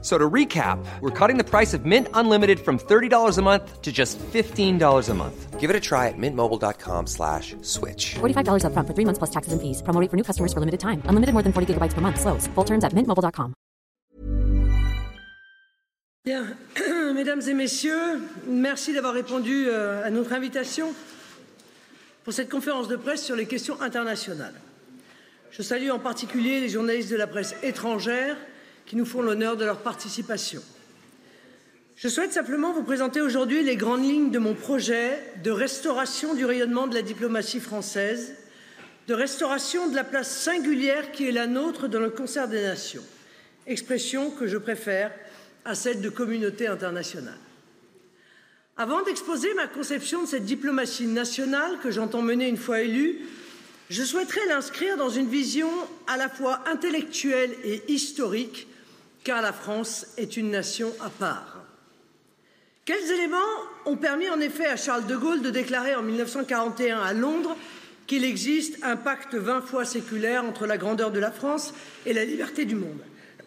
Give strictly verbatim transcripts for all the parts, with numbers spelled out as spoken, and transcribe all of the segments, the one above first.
So to recap, we're cutting the price of Mint Unlimited from thirty dollars a month to just fifteen dollars a month. Give it a try at mintmobile.com slash switch. forty-five dollars up front for three months plus taxes and fees. Promo rate for new customers for limited time. Unlimited more than forty gigabytes per month. Slows full terms at mint mobile point com. Bien, mesdames et messieurs, merci d'avoir répondu à notre invitation pour cette conférence de presse sur les questions internationales. Je salue en particulier les journalistes de la presse étrangère qui nous font l'honneur de leur participation. Je souhaite simplement vous présenter aujourd'hui les grandes lignes de mon projet de restauration du rayonnement de la diplomatie française, de restauration de la place singulière qui est la nôtre dans le concert des nations, expression que je préfère à celle de communauté internationale. Avant d'exposer ma conception de cette diplomatie nationale que j'entends mener une fois élue, je souhaiterais l'inscrire dans une vision à la fois intellectuelle et historique, car la France est une nation à part. Quels éléments ont permis en effet à Charles de Gaulle de déclarer en dix-neuf cent quarante et un à Londres qu'il existe un pacte vingt fois séculaire entre la grandeur de la France et la liberté du monde ?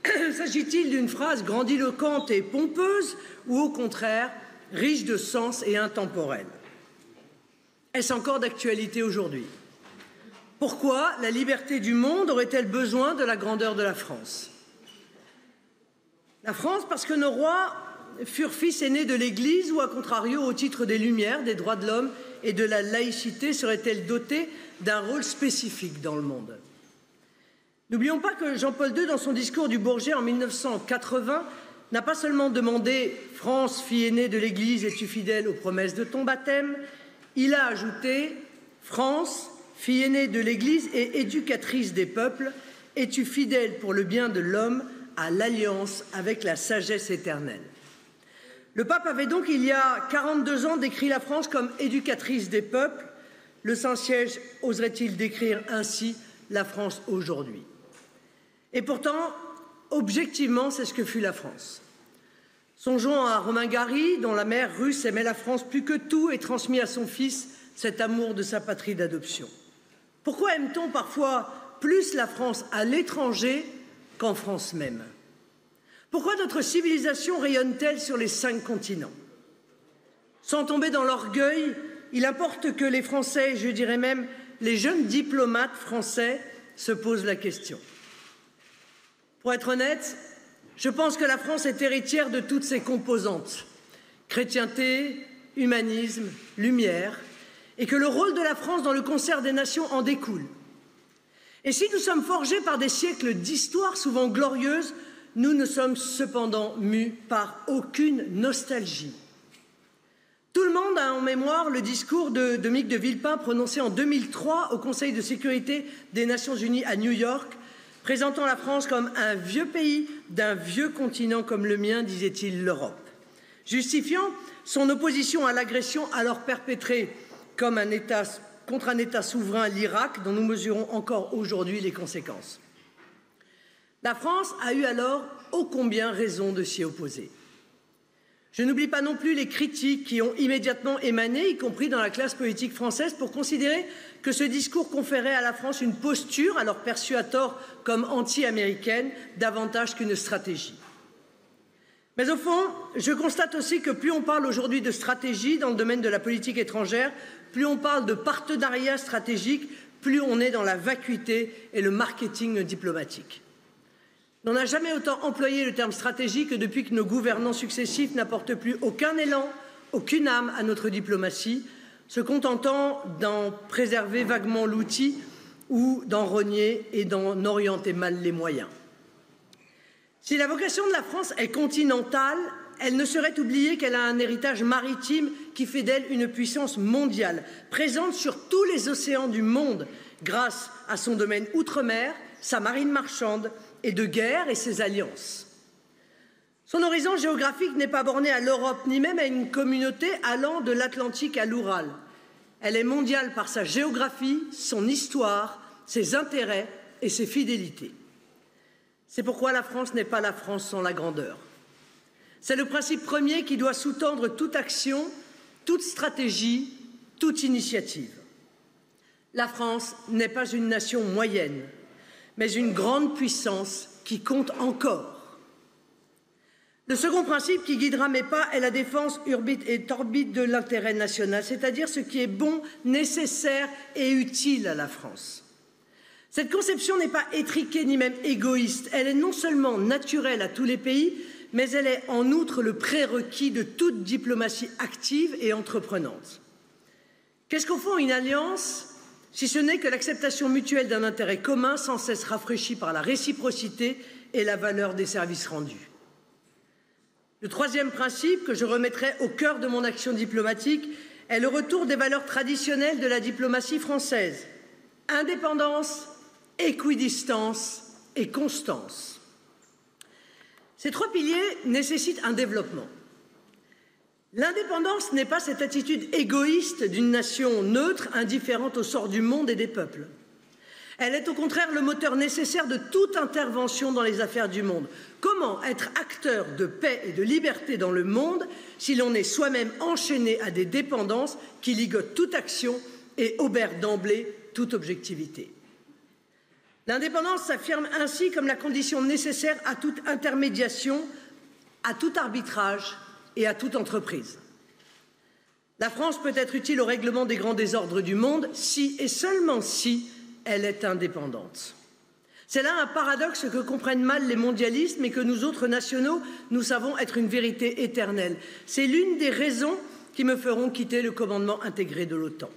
S'agit-il d'une phrase grandiloquente et pompeuse ou au contraire riche de sens et intemporelle ? Est-ce encore d'actualité aujourd'hui ? Pourquoi la liberté du monde aurait-elle besoin de la grandeur de la France ? La France, parce que nos rois furent fils aînés de l'Église ou, à contrario, au titre des Lumières, des droits de l'homme et de la laïcité, serait-elle dotée d'un rôle spécifique dans le monde ? N'oublions pas que Jean-Paul deux, dans son discours du Bourget en dix-neuf cent quatre-vingts, n'a pas seulement demandé « France, fille aînée de l'Église, es-tu fidèle aux promesses de ton baptême ?» Il a ajouté « France, fille aînée de l'Église et éducatrice des peuples, es-tu fidèle pour le bien de l'homme ?» à l'alliance avec la sagesse éternelle. Le pape avait donc, il y a quarante-deux ans, décrit la France comme éducatrice des peuples. Le Saint-Siège oserait-il décrire ainsi la France aujourd'hui ? Et pourtant, objectivement, c'est ce que fut la France. Songeons à Romain Gary, dont la mère russe aimait la France plus que tout et transmit à son fils cet amour de sa patrie d'adoption. Pourquoi aime-t-on parfois plus la France à l'étranger qu'en France même ? Pourquoi notre civilisation rayonne-t-elle sur les cinq continents ? Sans tomber dans l'orgueil, il importe que les Français, je dirais même les jeunes diplomates français, se posent la question. Pour être honnête, je pense que la France est héritière de toutes ses composantes : chrétienté, humanisme, lumière, et que le rôle de la France dans le concert des nations en découle. Et si nous sommes forgés par des siècles d'histoire souvent glorieuse, nous ne sommes cependant mus par aucune nostalgie. Tout le monde a en mémoire le discours de Dominique de Villepin prononcé en deux mille trois au Conseil de sécurité des Nations Unies à New York, présentant la France comme un vieux pays d'un vieux continent comme le mien, disait-il, l'Europe, justifiant son opposition à l'agression alors perpétrée comme un État contre un État souverain, l'Irak, dont nous mesurons encore aujourd'hui les conséquences. La France a eu alors ô combien raison de s'y opposer. Je n'oublie pas non plus les critiques qui ont immédiatement émané, y compris dans la classe politique française, pour considérer que ce discours conférait à la France une posture, alors perçue à tort comme anti-américaine, davantage qu'une stratégie. Mais au fond, je constate aussi que plus on parle aujourd'hui de stratégie dans le domaine de la politique étrangère, plus on parle de partenariat stratégique, plus on est dans la vacuité et le marketing diplomatique. On n'a jamais autant employé le terme stratégie que depuis que nos gouvernants successifs n'apportent plus aucun élan, aucune âme à notre diplomatie, se contentant d'en préserver vaguement l'outil ou d'en renier et d'en orienter mal les moyens. Si la vocation de la France est continentale, elle ne saurait oublier qu'elle a un héritage maritime qui fait d'elle une puissance mondiale, présente sur tous les océans du monde, grâce à son domaine outre-mer, sa marine marchande et de guerre et ses alliances. Son horizon géographique n'est pas borné à l'Europe, ni même à une communauté allant de l'Atlantique à l'Oural. Elle est mondiale par sa géographie, son histoire, ses intérêts et ses fidélités. C'est pourquoi la France n'est pas la France sans la grandeur. C'est le principe premier qui doit sous-tendre toute action, toute stratégie, toute initiative. La France n'est pas une nation moyenne, mais une grande puissance qui compte encore. Le second principe qui guidera mes pas est la défense urbite et orbite de l'intérêt national, c'est-à-dire ce qui est bon, nécessaire et utile à la France. Cette conception n'est pas étriquée ni même égoïste, elle est non seulement naturelle à tous les pays, mais elle est en outre le prérequis de toute diplomatie active et entreprenante. Qu'est-ce qu'au fond une alliance ? Si ce n'est que l'acceptation mutuelle d'un intérêt commun sans cesse rafraîchi par la réciprocité et la valeur des services rendus. Le troisième principe que je remettrai au cœur de mon action diplomatique est le retour des valeurs traditionnelles de la diplomatie française : indépendance, équidistance et constance. Ces trois piliers nécessitent un développement. L'indépendance n'est pas cette attitude égoïste d'une nation neutre, indifférente au sort du monde et des peuples. Elle est au contraire le moteur nécessaire de toute intervention dans les affaires du monde. Comment être acteur de paix et de liberté dans le monde si l'on est soi-même enchaîné à des dépendances qui ligotent toute action et obèrent d'emblée toute objectivité ? L'indépendance s'affirme ainsi comme la condition nécessaire à toute intermédiation, à tout arbitrage et à toute entreprise. La France peut être utile au règlement des grands désordres du monde si, et seulement si, elle est indépendante. C'est là un paradoxe que comprennent mal les mondialistes, mais que nous autres nationaux, nous savons être une vérité éternelle. C'est l'une des raisons qui me feront quitter le commandement intégré de l'OTAN.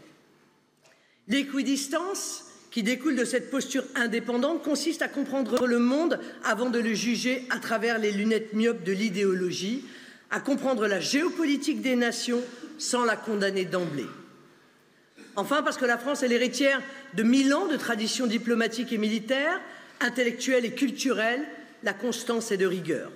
L'équidistance, qui découle de cette posture indépendante, consiste à comprendre le monde avant de le juger à travers les lunettes myopes de l'idéologie, à comprendre la géopolitique des nations sans la condamner d'emblée. Enfin, parce que la France est l'héritière de mille ans de traditions diplomatiques et militaires, intellectuelles et culturelles, la constance est de rigueur.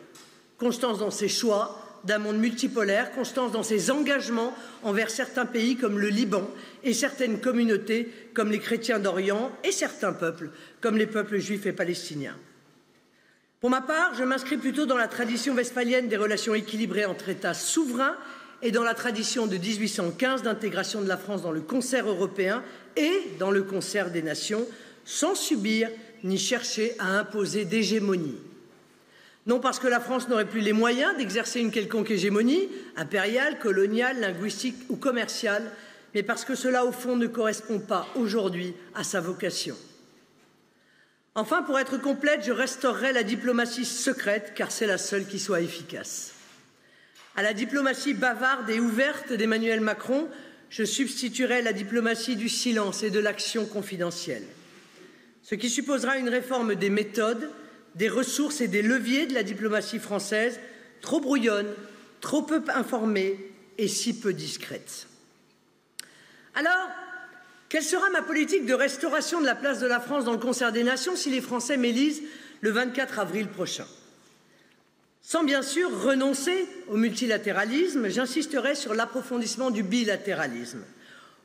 Constance dans ses choix d'un monde multipolaire, constance dans ses engagements envers certains pays comme le Liban et certaines communautés comme les chrétiens d'Orient et certains peuples comme les peuples juifs et palestiniens. Pour ma part, je m'inscris plutôt dans la tradition westphalienne des relations équilibrées entre États souverains et dans la tradition de dix-huit cent quinze d'intégration de la France dans le concert européen et dans le concert des nations, sans subir ni chercher à imposer d'hégémonie. Non parce que la France n'aurait plus les moyens d'exercer une quelconque hégémonie, impériale, coloniale, linguistique ou commerciale, mais parce que cela, au fond, ne correspond pas aujourd'hui à sa vocation. Enfin, pour être complète, je restaurerai la diplomatie secrète, car c'est la seule qui soit efficace. À la diplomatie bavarde et ouverte d'Emmanuel Macron, je substituerai la diplomatie du silence et de l'action confidentielle. Ce qui supposera une réforme des méthodes, des ressources et des leviers de la diplomatie française, trop brouillonne, trop peu informée et si peu discrète. Alors, quelle sera ma politique de restauration de la place de la France dans le concert des nations si les Français m'élisent le vingt-quatre avril prochain? Sans bien sûr renoncer au multilatéralisme, j'insisterai sur l'approfondissement du bilatéralisme,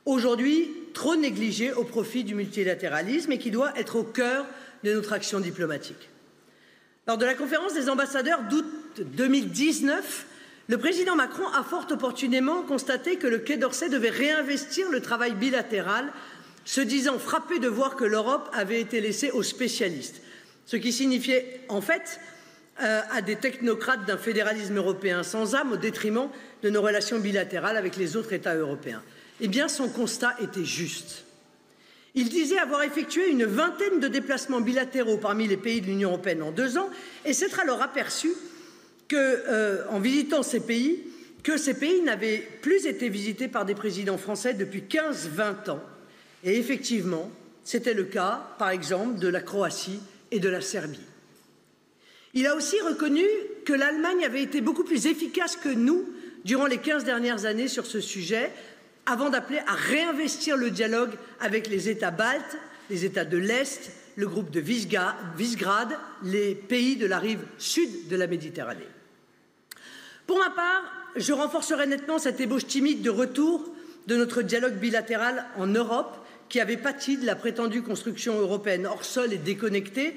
aujourd'hui trop négligé au profit du multilatéralisme et qui doit être au cœur de notre action diplomatique. Lors de la conférence des ambassadeurs d'août deux mille dix-neuf, le président Macron a fort opportunément constaté que le Quai d'Orsay devait réinvestir le travail bilatéral, se disant frappé de voir que l'Europe avait été laissée aux spécialistes, ce qui signifiait en fait euh, à des technocrates d'un fédéralisme européen sans âme au détriment de nos relations bilatérales avec les autres États européens. Eh bien, son constat était juste. Il disait avoir effectué une vingtaine de déplacements bilatéraux parmi les pays de l'Union européenne en deux ans et s'être alors aperçu que, euh, en visitant ces pays, que ces pays n'avaient plus été visités par des présidents français depuis quinze vingt ans. Et effectivement, c'était le cas, par exemple, de la Croatie et de la Serbie. Il a aussi reconnu que l'Allemagne avait été beaucoup plus efficace que nous durant les quinze dernières années sur ce sujet, avant d'appeler à réinvestir le dialogue avec les États baltes, les États de l'Est, le groupe de Visegrad, les pays de la rive sud de la Méditerranée. Pour ma part, je renforcerai nettement cette ébauche timide de retour de notre dialogue bilatéral en Europe, qui avait pâti de la prétendue construction européenne hors sol et déconnectée.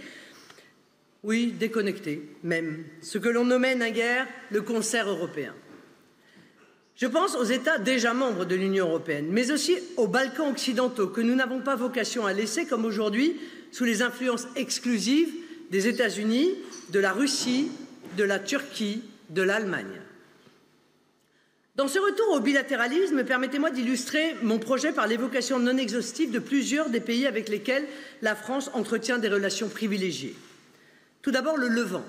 oui, déconnectés même, ce que l'on nommait naguère le concert européen. Je pense aux États déjà membres de l'Union européenne, mais aussi aux Balkans occidentaux, que nous n'avons pas vocation à laisser, comme aujourd'hui, sous les influences exclusives des États-Unis, de la Russie, de la Turquie, de l'Allemagne. Dans ce retour au bilatéralisme, permettez-moi d'illustrer mon projet par l'évocation non exhaustive de plusieurs des pays avec lesquels la France entretient des relations privilégiées. Tout d'abord, le Levant.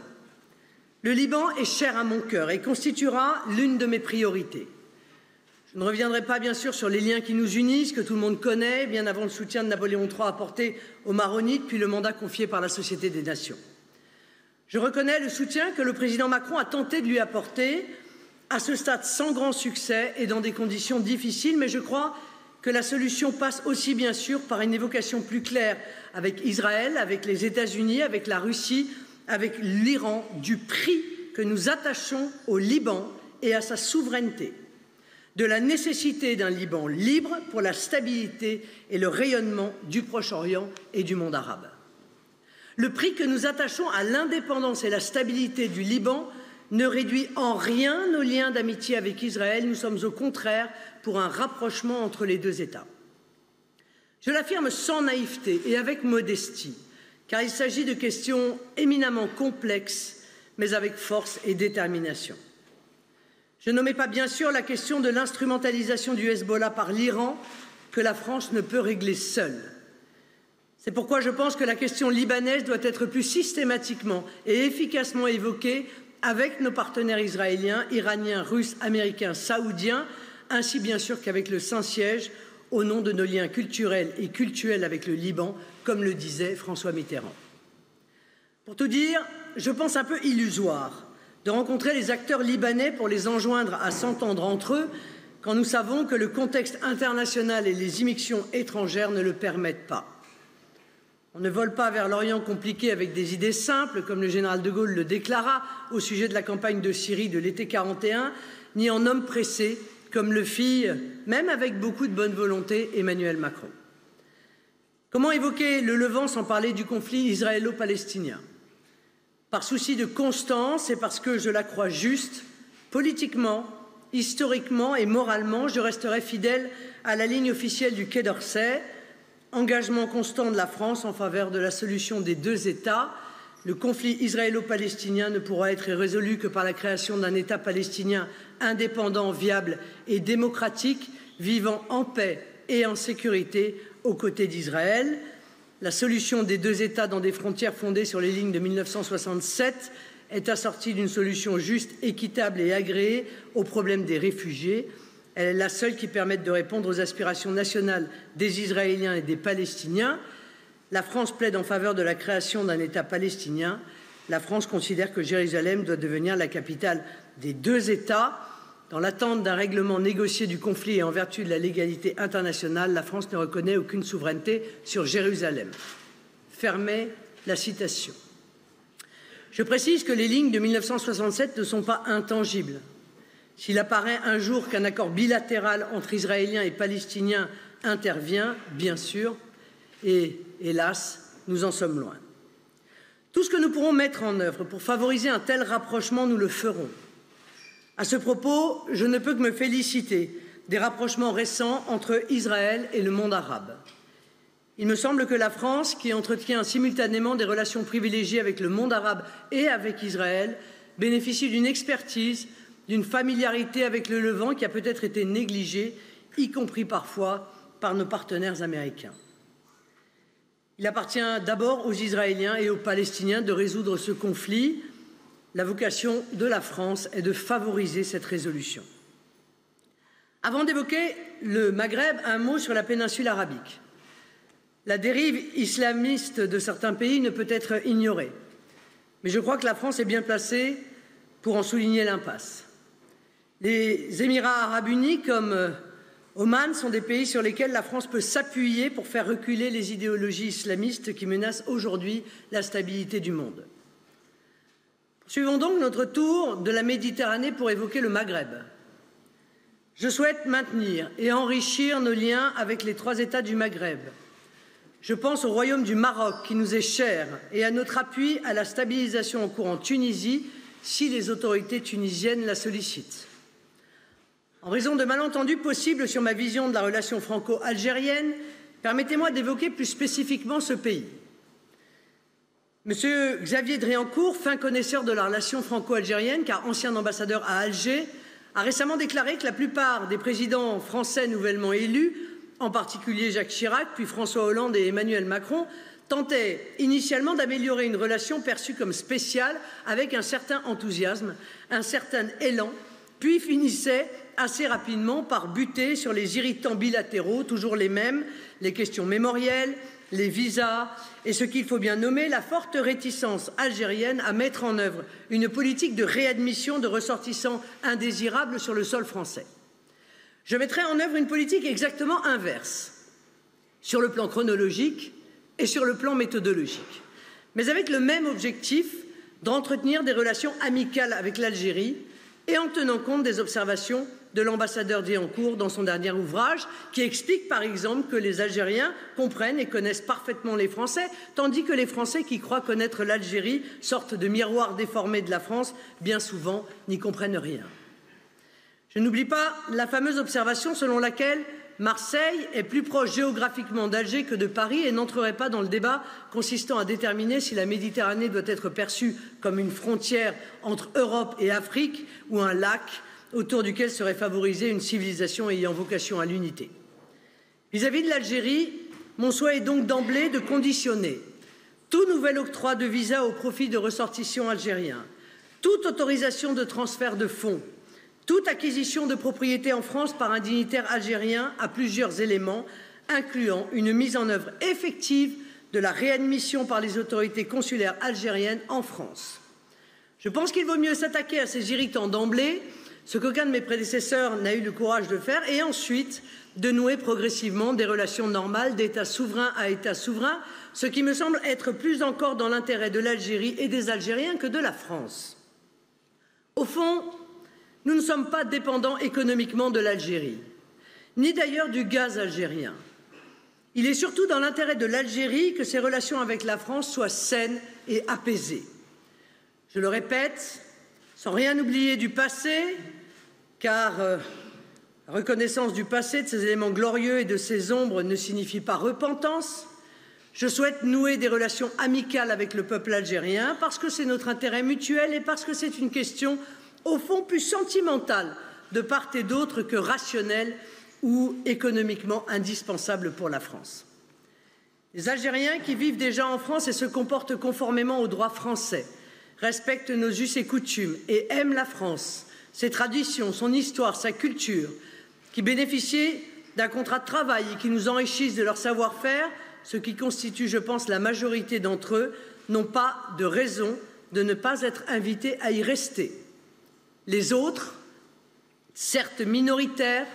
Le Liban est cher à mon cœur et constituera l'une de mes priorités. Je ne reviendrai pas, bien sûr, sur les liens qui nous unissent, que tout le monde connaît, bien avant le soutien de Napoléon trois apporté aux Maronites, puis le mandat confié par la Société des Nations. Je reconnais le soutien que le président Macron a tenté de lui apporter, à ce stade sans grand succès et dans des conditions difficiles, mais je crois que la solution passe aussi, bien sûr, par une évocation plus claire avec Israël, avec les États-Unis, avec la Russie, avec l'Iran, du prix que nous attachons au Liban et à sa souveraineté, de la nécessité d'un Liban libre pour la stabilité et le rayonnement du Proche-Orient et du monde arabe. Le prix que nous attachons à l'indépendance et la stabilité du Liban ne réduit en rien nos liens d'amitié avec Israël. Nous sommes au contraire pour un rapprochement entre les deux États. Je l'affirme sans naïveté et avec modestie, car il s'agit de questions éminemment complexes, mais avec force et détermination. Je nommais pas bien sûr la question de l'instrumentalisation du Hezbollah par l'Iran, que la France ne peut régler seule. C'est pourquoi je pense que la question libanaise doit être plus systématiquement et efficacement évoquée avec nos partenaires israéliens, iraniens, russes, américains, saoudiens, ainsi bien sûr qu'avec le Saint-Siège, au nom de nos liens culturels et cultuels avec le Liban, comme le disait François Mitterrand. Pour tout dire, je pense un peu illusoire de rencontrer les acteurs libanais pour les enjoindre à s'entendre entre eux quand nous savons que le contexte international et les immixtions étrangères ne le permettent pas. On ne vole pas vers l'Orient compliqué avec des idées simples, comme le général de Gaulle le déclara au sujet de la campagne de Syrie de l'été quarante et un, ni en homme pressé, comme le fit, même avec beaucoup de bonne volonté, Emmanuel Macron. Comment évoquer le Levant sans parler du conflit israélo-palestinien? Par souci de constance et parce que je la crois juste, politiquement, historiquement et moralement, je resterai fidèle à la ligne officielle du Quai d'Orsay, engagement constant de la France en faveur de la solution des deux États. Le conflit israélo-palestinien ne pourra être résolu que par la création d'un État palestinien indépendant, viable et démocratique, vivant en paix et en sécurité aux côtés d'Israël. La solution des deux États dans des frontières fondées sur les lignes de mille neuf cent soixante-sept est assortie d'une solution juste, équitable et agréée au problème des réfugiés. Elle est la seule qui permette de répondre aux aspirations nationales des Israéliens et des Palestiniens. La France plaide en faveur de la création d'un État palestinien. La France considère que Jérusalem doit devenir la capitale des deux États. Dans l'attente d'un règlement négocié du conflit et en vertu de la légalité internationale, la France ne reconnaît aucune souveraineté sur Jérusalem. » Fermez la citation. Je précise que les lignes de mille neuf cent soixante-sept ne sont pas intangibles. S'il apparaît un jour qu'un accord bilatéral entre Israéliens et Palestiniens intervient, bien sûr, et hélas, nous en sommes loin. Tout ce que nous pourrons mettre en œuvre pour favoriser un tel rapprochement, nous le ferons. À ce propos, je ne peux que me féliciter des rapprochements récents entre Israël et le monde arabe. Il me semble que la France, qui entretient simultanément des relations privilégiées avec le monde arabe et avec Israël, bénéficie d'une expertise, d'une familiarité avec le Levant qui a peut-être été négligée, y compris parfois par nos partenaires américains. Il appartient d'abord aux Israéliens et aux Palestiniens de résoudre ce conflit. La vocation de la France est de favoriser cette résolution. Avant d'évoquer le Maghreb, un mot sur la péninsule arabique. La dérive islamiste de certains pays ne peut être ignorée, mais je crois que la France est bien placée pour en souligner l'impasse. Les Émirats arabes unis, comme Oman, sont des pays sur lesquels la France peut s'appuyer pour faire reculer les idéologies islamistes qui menacent aujourd'hui la stabilité du monde. Suivons donc notre tour de la Méditerranée pour évoquer le Maghreb. Je souhaite maintenir et enrichir nos liens avec les trois États du Maghreb. Je pense au royaume du Maroc, qui nous est cher, et à notre appui à la stabilisation en cours en Tunisie, si les autorités tunisiennes la sollicitent. En raison de malentendus possibles sur ma vision de la relation franco-algérienne, permettez-moi d'évoquer plus spécifiquement ce pays. Monsieur Xavier Driancourt, fin connaisseur de la relation franco-algérienne, car ancien ambassadeur à Alger, a récemment déclaré que la plupart des présidents français nouvellement élus, en particulier Jacques Chirac, puis François Hollande et Emmanuel Macron, tentaient initialement d'améliorer une relation perçue comme spéciale avec un certain enthousiasme, un certain élan, puis finissaient assez rapidement par buter sur les irritants bilatéraux, toujours les mêmes, les questions mémorielles, les visas et ce qu'il faut bien nommer la forte réticence algérienne à mettre en œuvre une politique de réadmission de ressortissants indésirables sur le sol français. Je mettrai en œuvre une politique exactement inverse, sur le plan chronologique et sur le plan méthodologique, mais avec le même objectif d'entretenir des relations amicales avec l'Algérie et en tenant compte des observations de l'ambassadeur Driancourt dans son dernier ouvrage, qui explique par exemple que les Algériens comprennent et connaissent parfaitement les Français, tandis que les Français qui croient connaître l'Algérie, sorte de miroir déformé de la France, bien souvent n'y comprennent rien. Je n'oublie pas la fameuse observation selon laquelle Marseille est plus proche géographiquement d'Alger que de Paris et n'entrerait pas dans le débat consistant à déterminer si la Méditerranée doit être perçue comme une frontière entre Europe et Afrique ou un lac autour duquel serait favorisée une civilisation ayant vocation à l'unité. Vis-à-vis de l'Algérie, mon souhait est donc d'emblée de conditionner tout nouvel octroi de visa au profit de ressortissants algériens, toute autorisation de transfert de fonds, toute acquisition de propriété en France par un dignitaire algérien à plusieurs éléments, incluant une mise en œuvre effective de la réadmission par les autorités consulaires algériennes en France. Je pense qu'il vaut mieux s'attaquer à ces irritants d'emblée, ce qu'aucun de mes prédécesseurs n'a eu le courage de faire, et ensuite de nouer progressivement des relations normales d'État souverain à État souverain, ce qui me semble être plus encore dans l'intérêt de l'Algérie et des Algériens que de la France. Au fond, nous ne sommes pas dépendants économiquement de l'Algérie, ni d'ailleurs du gaz algérien. Il est surtout dans l'intérêt de l'Algérie que ses relations avec la France soient saines et apaisées. Je le répète, sans rien oublier du passé, car euh, reconnaissance du passé, de ses éléments glorieux et de ses ombres ne signifie pas repentance, je souhaite nouer des relations amicales avec le peuple algérien parce que c'est notre intérêt mutuel et parce que c'est une question au fond plus sentimentale de part et d'autre que rationnelle ou économiquement indispensable pour la France. Les Algériens qui vivent déjà en France et se comportent conformément au droit français, respectent nos us et coutumes et aiment la France, ses traditions, son histoire, sa culture, qui bénéficient d'un contrat de travail et qui nous enrichissent de leur savoir-faire, ce qui constitue, je pense, la majorité d'entre eux, n'ont pas de raison de ne pas être invités à y rester. Les autres, certes minoritaires,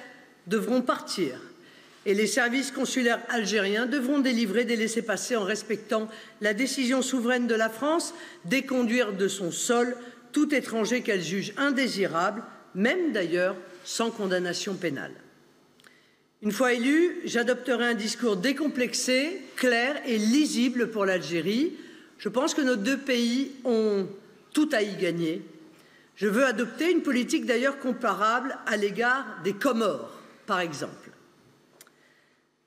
devront partir et les services consulaires algériens devront délivrer des laissez-passer en respectant la décision souveraine de la France d'éconduire de son sol tout étranger qu'elle juge indésirable, même d'ailleurs sans condamnation pénale. Une fois élu, j'adopterai un discours décomplexé, clair et lisible pour l'Algérie. Je pense que nos deux pays ont tout à y gagner. Je veux adopter une politique d'ailleurs comparable à l'égard des Comores, par exemple.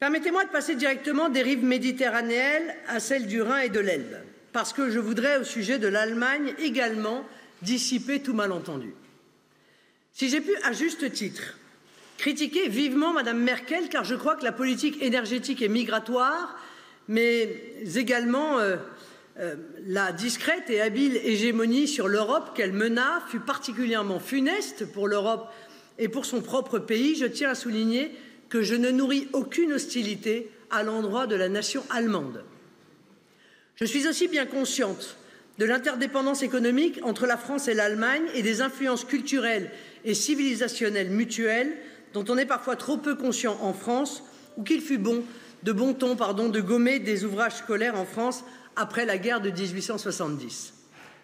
Permettez-moi de passer directement des rives méditerranéennes à celles du Rhin et de l'Elbe, parce que je voudrais, au sujet de l'Allemagne également, dissiper tout malentendu. Si j'ai pu, à juste titre, critiquer vivement Madame Merkel, car je crois que la politique énergétique et migratoire, mais également euh, Euh, la discrète et habile hégémonie sur l'Europe qu'elle mena fut particulièrement funeste pour l'Europe et pour son propre pays, je tiens à souligner que je ne nourris aucune hostilité à l'endroit de la nation allemande. Je suis aussi bien consciente de l'interdépendance économique entre la France et l'Allemagne et des influences culturelles et civilisationnelles mutuelles dont on est parfois trop peu conscient en France ou qu'il fut bon, de bon ton pardon, de gommer des ouvrages scolaires en France après la guerre de dix-huit cent soixante-dix.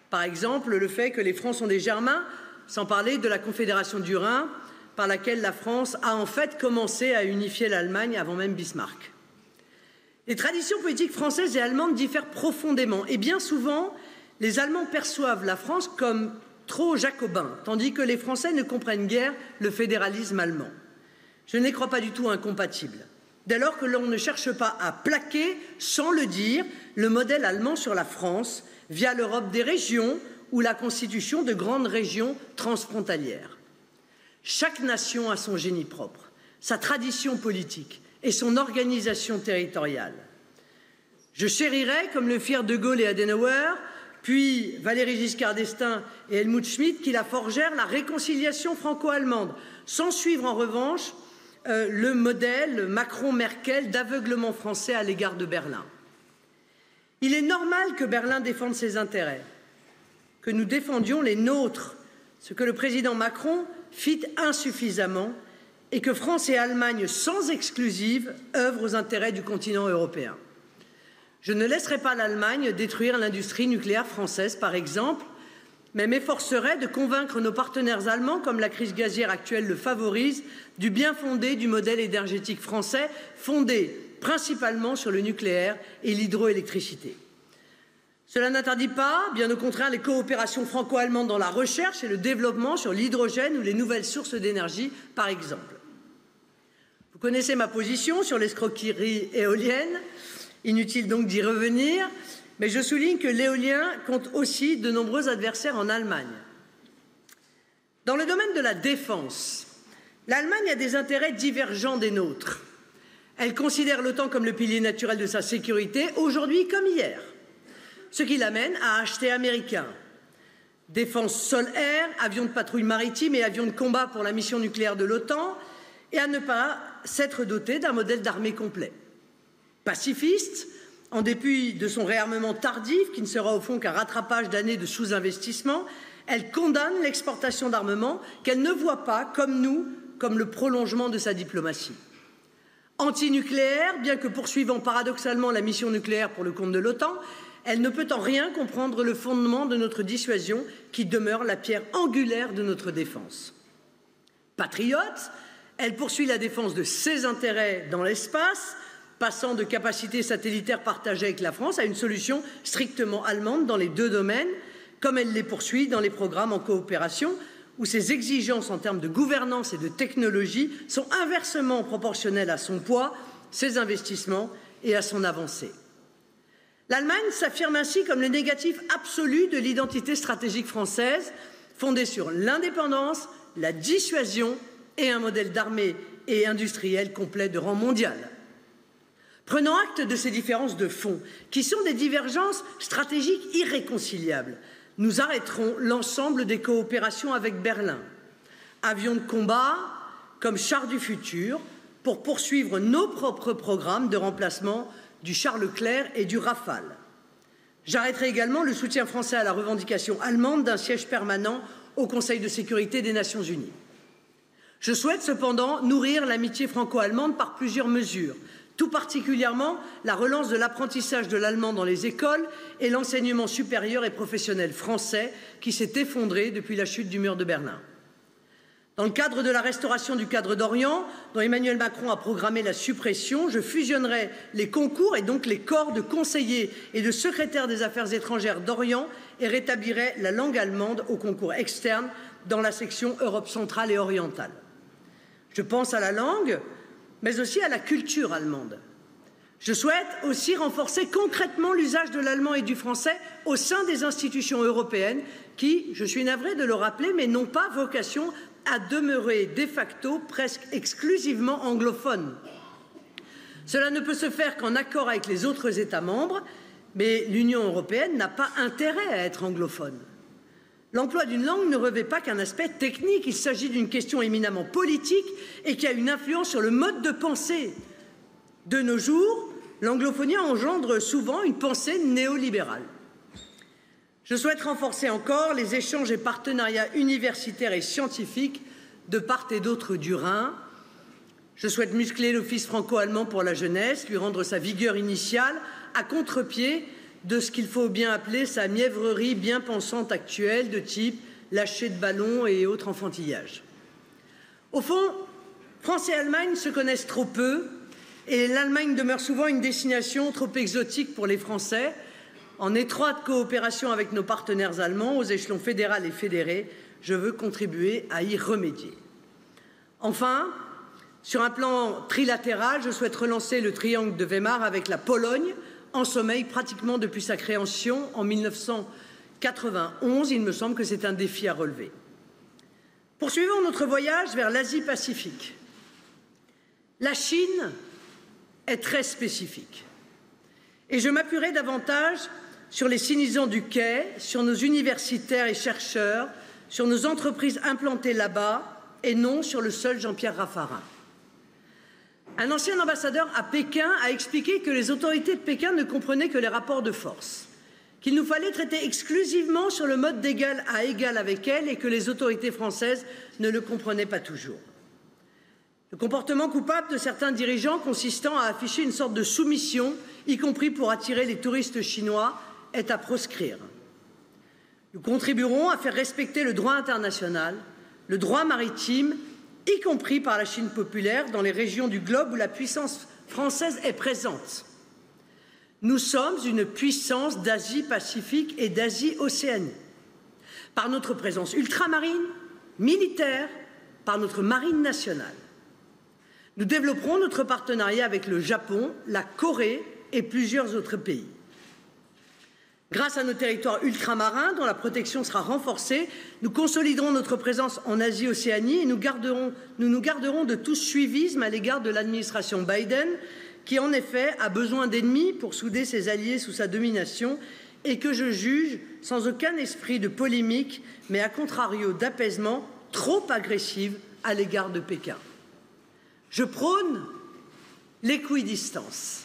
Par exemple, le fait que les Francs sont des Germains, sans parler de la Confédération du Rhin, par laquelle la France a en fait commencé à unifier l'Allemagne avant même Bismarck. Les traditions politiques françaises et allemandes diffèrent profondément et bien souvent, les Allemands perçoivent la France comme trop jacobin, tandis que les Français ne comprennent guère le fédéralisme allemand. Je ne les crois pas du tout incompatibles, dès lors que l'on ne cherche pas à plaquer, sans le dire, le modèle allemand sur la France via l'Europe des régions ou la constitution de grandes régions transfrontalières. Chaque nation a son génie propre, sa tradition politique et son organisation territoriale. Je chérirais, comme le firent De Gaulle et Adenauer, puis Valéry Giscard d'Estaing et Helmut Schmidt, qui la forgèrent, la réconciliation franco-allemande, sans suivre en revanche euh, le modèle Macron-Merkel d'aveuglement français à l'égard de Berlin. Il est normal que Berlin défende ses intérêts, que nous défendions les nôtres, ce que le président Macron fit insuffisamment, et que France et Allemagne, sans exclusive, œuvrent aux intérêts du continent européen. Je ne laisserai pas l'Allemagne détruire l'industrie nucléaire française, par exemple, mais m'efforcerai de convaincre nos partenaires allemands, comme la crise gazière actuelle le favorise, du bien fondé du modèle énergétique français, fondé principalement sur le nucléaire et l'hydroélectricité. Cela n'interdit pas, bien au contraire, les coopérations franco-allemandes dans la recherche et le développement sur l'hydrogène ou les nouvelles sources d'énergie, par exemple. Vous connaissez ma position sur l'escroquerie éolienne. Inutile donc d'y revenir, mais je souligne que l'éolien compte aussi de nombreux adversaires en Allemagne. Dans le domaine de la défense, l'Allemagne a des intérêts divergents des nôtres. Elle considère l'OTAN comme le pilier naturel de sa sécurité, aujourd'hui comme hier, ce qui l'amène à acheter américain. Défense sol-air, avions de patrouille maritime et avions de combat pour la mission nucléaire de l'OTAN, et à ne pas s'être dotée d'un modèle d'armée complet. Pacifiste, en dépit de son réarmement tardif, qui ne sera au fond qu'un rattrapage d'années de sous-investissement, elle condamne l'exportation d'armements qu'elle ne voit pas, comme nous, comme le prolongement de sa diplomatie. Antinucléaire, bien que poursuivant paradoxalement la mission nucléaire pour le compte de l'OTAN, elle ne peut en rien comprendre le fondement de notre dissuasion, qui demeure la pierre angulaire de notre défense. Patriote, elle poursuit la défense de ses intérêts dans l'espace, passant de capacités satellitaires partagées avec la France à une solution strictement allemande dans les deux domaines, comme elle les poursuit dans les programmes en coopération, où ses exigences en termes de gouvernance et de technologie sont inversement proportionnelles à son poids, ses investissements et à son avancée. L'Allemagne s'affirme ainsi comme le négatif absolu de l'identité stratégique française, fondée sur l'indépendance, la dissuasion et un modèle d'armée et industriel complet de rang mondial. Prenant acte de ces différences de fond, qui sont des divergences stratégiques irréconciliables, nous arrêterons l'ensemble des coopérations avec Berlin. Avions de combat comme chars du futur pour poursuivre nos propres programmes de remplacement du char Leclerc et du Rafale. J'arrêterai également le soutien français à la revendication allemande d'un siège permanent au Conseil de sécurité des Nations unies. Je souhaite cependant nourrir l'amitié franco-allemande par plusieurs mesures, tout particulièrement la relance de l'apprentissage de l'allemand dans les écoles et l'enseignement supérieur et professionnel français qui s'est effondré depuis la chute du mur de Berlin. Dans le cadre de la restauration du cadre d'Orient, dont Emmanuel Macron a programmé la suppression, je fusionnerai les concours et donc les corps de conseillers et de secrétaires des affaires étrangères d'Orient et rétablirai la langue allemande au concours externe dans la section Europe centrale et orientale. Je pense à la langue, mais aussi à la culture allemande. Je souhaite aussi renforcer concrètement l'usage de l'allemand et du français au sein des institutions européennes qui, je suis navrée de le rappeler, mais n'ont pas vocation à demeurer de facto presque exclusivement anglophones. Cela ne peut se faire qu'en accord avec les autres États membres, mais l'Union européenne n'a pas intérêt à être anglophone. L'emploi d'une langue ne revêt pas qu'un aspect technique, il s'agit d'une question éminemment politique et qui a une influence sur le mode de pensée. De nos jours, l'anglophonie engendre souvent une pensée néolibérale. Je souhaite renforcer encore les échanges et partenariats universitaires et scientifiques de part et d'autre du Rhin. Je souhaite muscler l'Office franco-allemand pour la jeunesse, lui rendre sa vigueur initiale à contre-pied de ce qu'il faut bien appeler sa mièvrerie bien pensante actuelle de type lâcher de ballons et autres enfantillages. Au fond, France et Allemagne se connaissent trop peu Et l'Allemagne demeure souvent une destination trop exotique pour les Français. En étroite coopération avec nos partenaires allemands, aux échelons fédéral et fédérés, je veux contribuer à y remédier. Enfin, sur un plan trilatéral, je souhaite relancer le triangle de Weimar avec la Pologne, en sommeil pratiquement depuis sa création en mille neuf cent quatre-vingt-onze. Il me semble que c'est un défi à relever. Poursuivons notre voyage vers l'Asie-Pacifique. La Chine est très spécifique. Et je m'appuierai davantage sur les sinisants du Quai, sur nos universitaires et chercheurs, sur nos entreprises implantées là-bas, et non sur le seul Jean-Pierre Raffarin. Un ancien ambassadeur à Pékin a expliqué que les autorités de Pékin ne comprenaient que les rapports de force, qu'il nous fallait traiter exclusivement sur le mode d'égal à égal avec elles et que les autorités françaises ne le comprenaient pas toujours. Le comportement coupable de certains dirigeants consistant à afficher une sorte de soumission, y compris pour attirer les touristes chinois, est à proscrire. Nous contribuerons à faire respecter le droit international, le droit maritime, y compris par la Chine populaire, dans les régions du globe où la puissance française est présente. Nous sommes une puissance d'Asie-Pacifique et d'Asie-Océanie. Par notre présence ultramarine, militaire, par notre marine nationale. Nous développerons notre partenariat avec le Japon, la Corée et plusieurs autres pays. Grâce à nos territoires ultramarins, dont la protection sera renforcée, nous consoliderons notre présence en Asie-Océanie et nous, garderons, nous nous garderons de tout suivisme à l'égard de l'administration Biden, qui en effet a besoin d'ennemis pour souder ses alliés sous sa domination et que je juge, sans aucun esprit de polémique, mais à contrario d'apaisement, trop agressive à l'égard de Pékin. Je prône l'équidistance.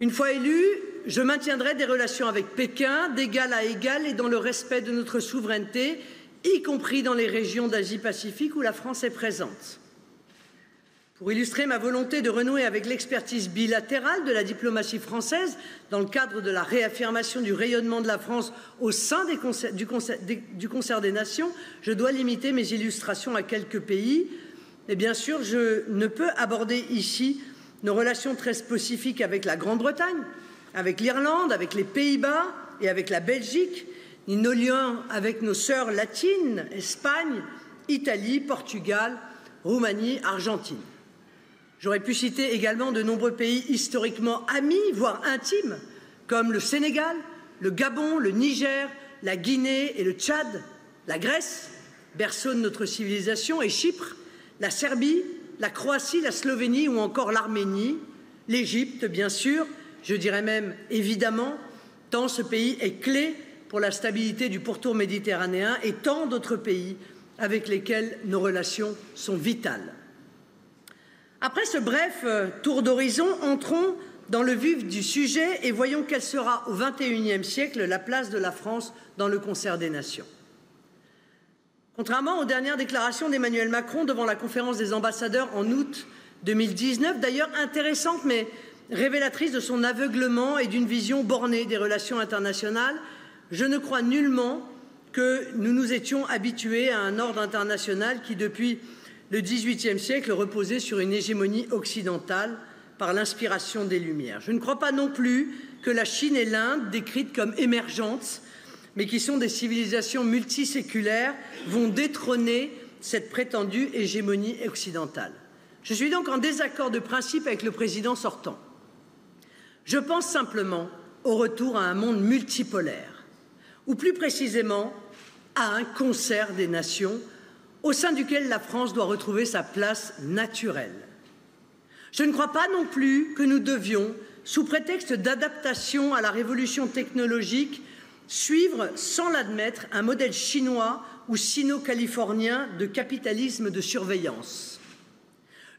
Une fois élu, je maintiendrai des relations avec Pékin d'égal à égal et dans le respect de notre souveraineté, y compris dans les régions d'Asie-Pacifique où la France est présente. Pour illustrer ma volonté de renouer avec l'expertise bilatérale de la diplomatie française dans le cadre de la réaffirmation du rayonnement de la France au sein des concert, du, concert, des, du concert des nations, je dois limiter mes illustrations à quelques pays. Et bien sûr, je ne peux aborder ici nos relations très spécifiques avec la Grande-Bretagne, avec l'Irlande, avec les Pays-Bas et avec la Belgique, ni nos liens avec nos sœurs latines, Espagne, Italie, Portugal, Roumanie, Argentine. J'aurais pu citer également de nombreux pays historiquement amis, voire intimes, comme le Sénégal, le Gabon, le Niger, la Guinée et le Tchad, la Grèce, berceau de notre civilisation, et Chypre, la Serbie, la Croatie, la Slovénie ou encore l'Arménie, l'Égypte bien sûr, je dirais même évidemment, tant ce pays est clé pour la stabilité du pourtour méditerranéen et tant d'autres pays avec lesquels nos relations sont vitales. Après ce bref tour d'horizon, entrons dans le vif du sujet et voyons quelle sera au vingt et unième siècle la place de la France dans le concert des nations. Contrairement aux dernières déclarations d'Emmanuel Macron devant la conférence des ambassadeurs en août deux mille dix-neuf, d'ailleurs intéressante mais révélatrice de son aveuglement et d'une vision bornée des relations internationales, je ne crois nullement que nous nous étions habitués à un ordre international qui, depuis le dix-huitième siècle, reposait sur une hégémonie occidentale par l'inspiration des Lumières. Je ne crois pas non plus que la Chine et l'Inde, décrites comme émergentes, mais qui sont des civilisations multiséculaires, vont détrôner cette prétendue hégémonie occidentale. Je suis donc en désaccord de principe avec le président sortant. Je pense simplement au retour à un monde multipolaire, ou plus précisément à un concert des nations, au sein duquel la France doit retrouver sa place naturelle. Je ne crois pas non plus que nous devions, sous prétexte d'adaptation à la révolution technologique, suivre, sans l'admettre, un modèle chinois ou sino-californien de capitalisme de surveillance.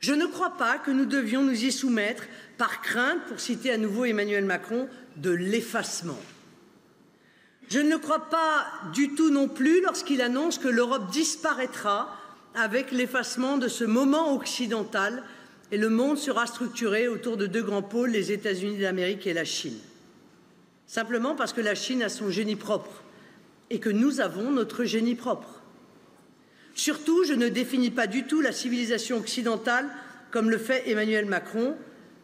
Je ne crois pas que nous devions nous y soumettre par crainte, pour citer à nouveau Emmanuel Macron, de l'effacement. Je ne crois pas du tout non plus lorsqu'il annonce que l'Europe disparaîtra avec l'effacement de ce moment occidental et le monde sera structuré autour de deux grands pôles, les États-Unis d'Amérique et la Chine. Simplement parce que la Chine a son génie propre et que nous avons notre génie propre. Surtout, je ne définis pas du tout la civilisation occidentale comme le fait Emmanuel Macron,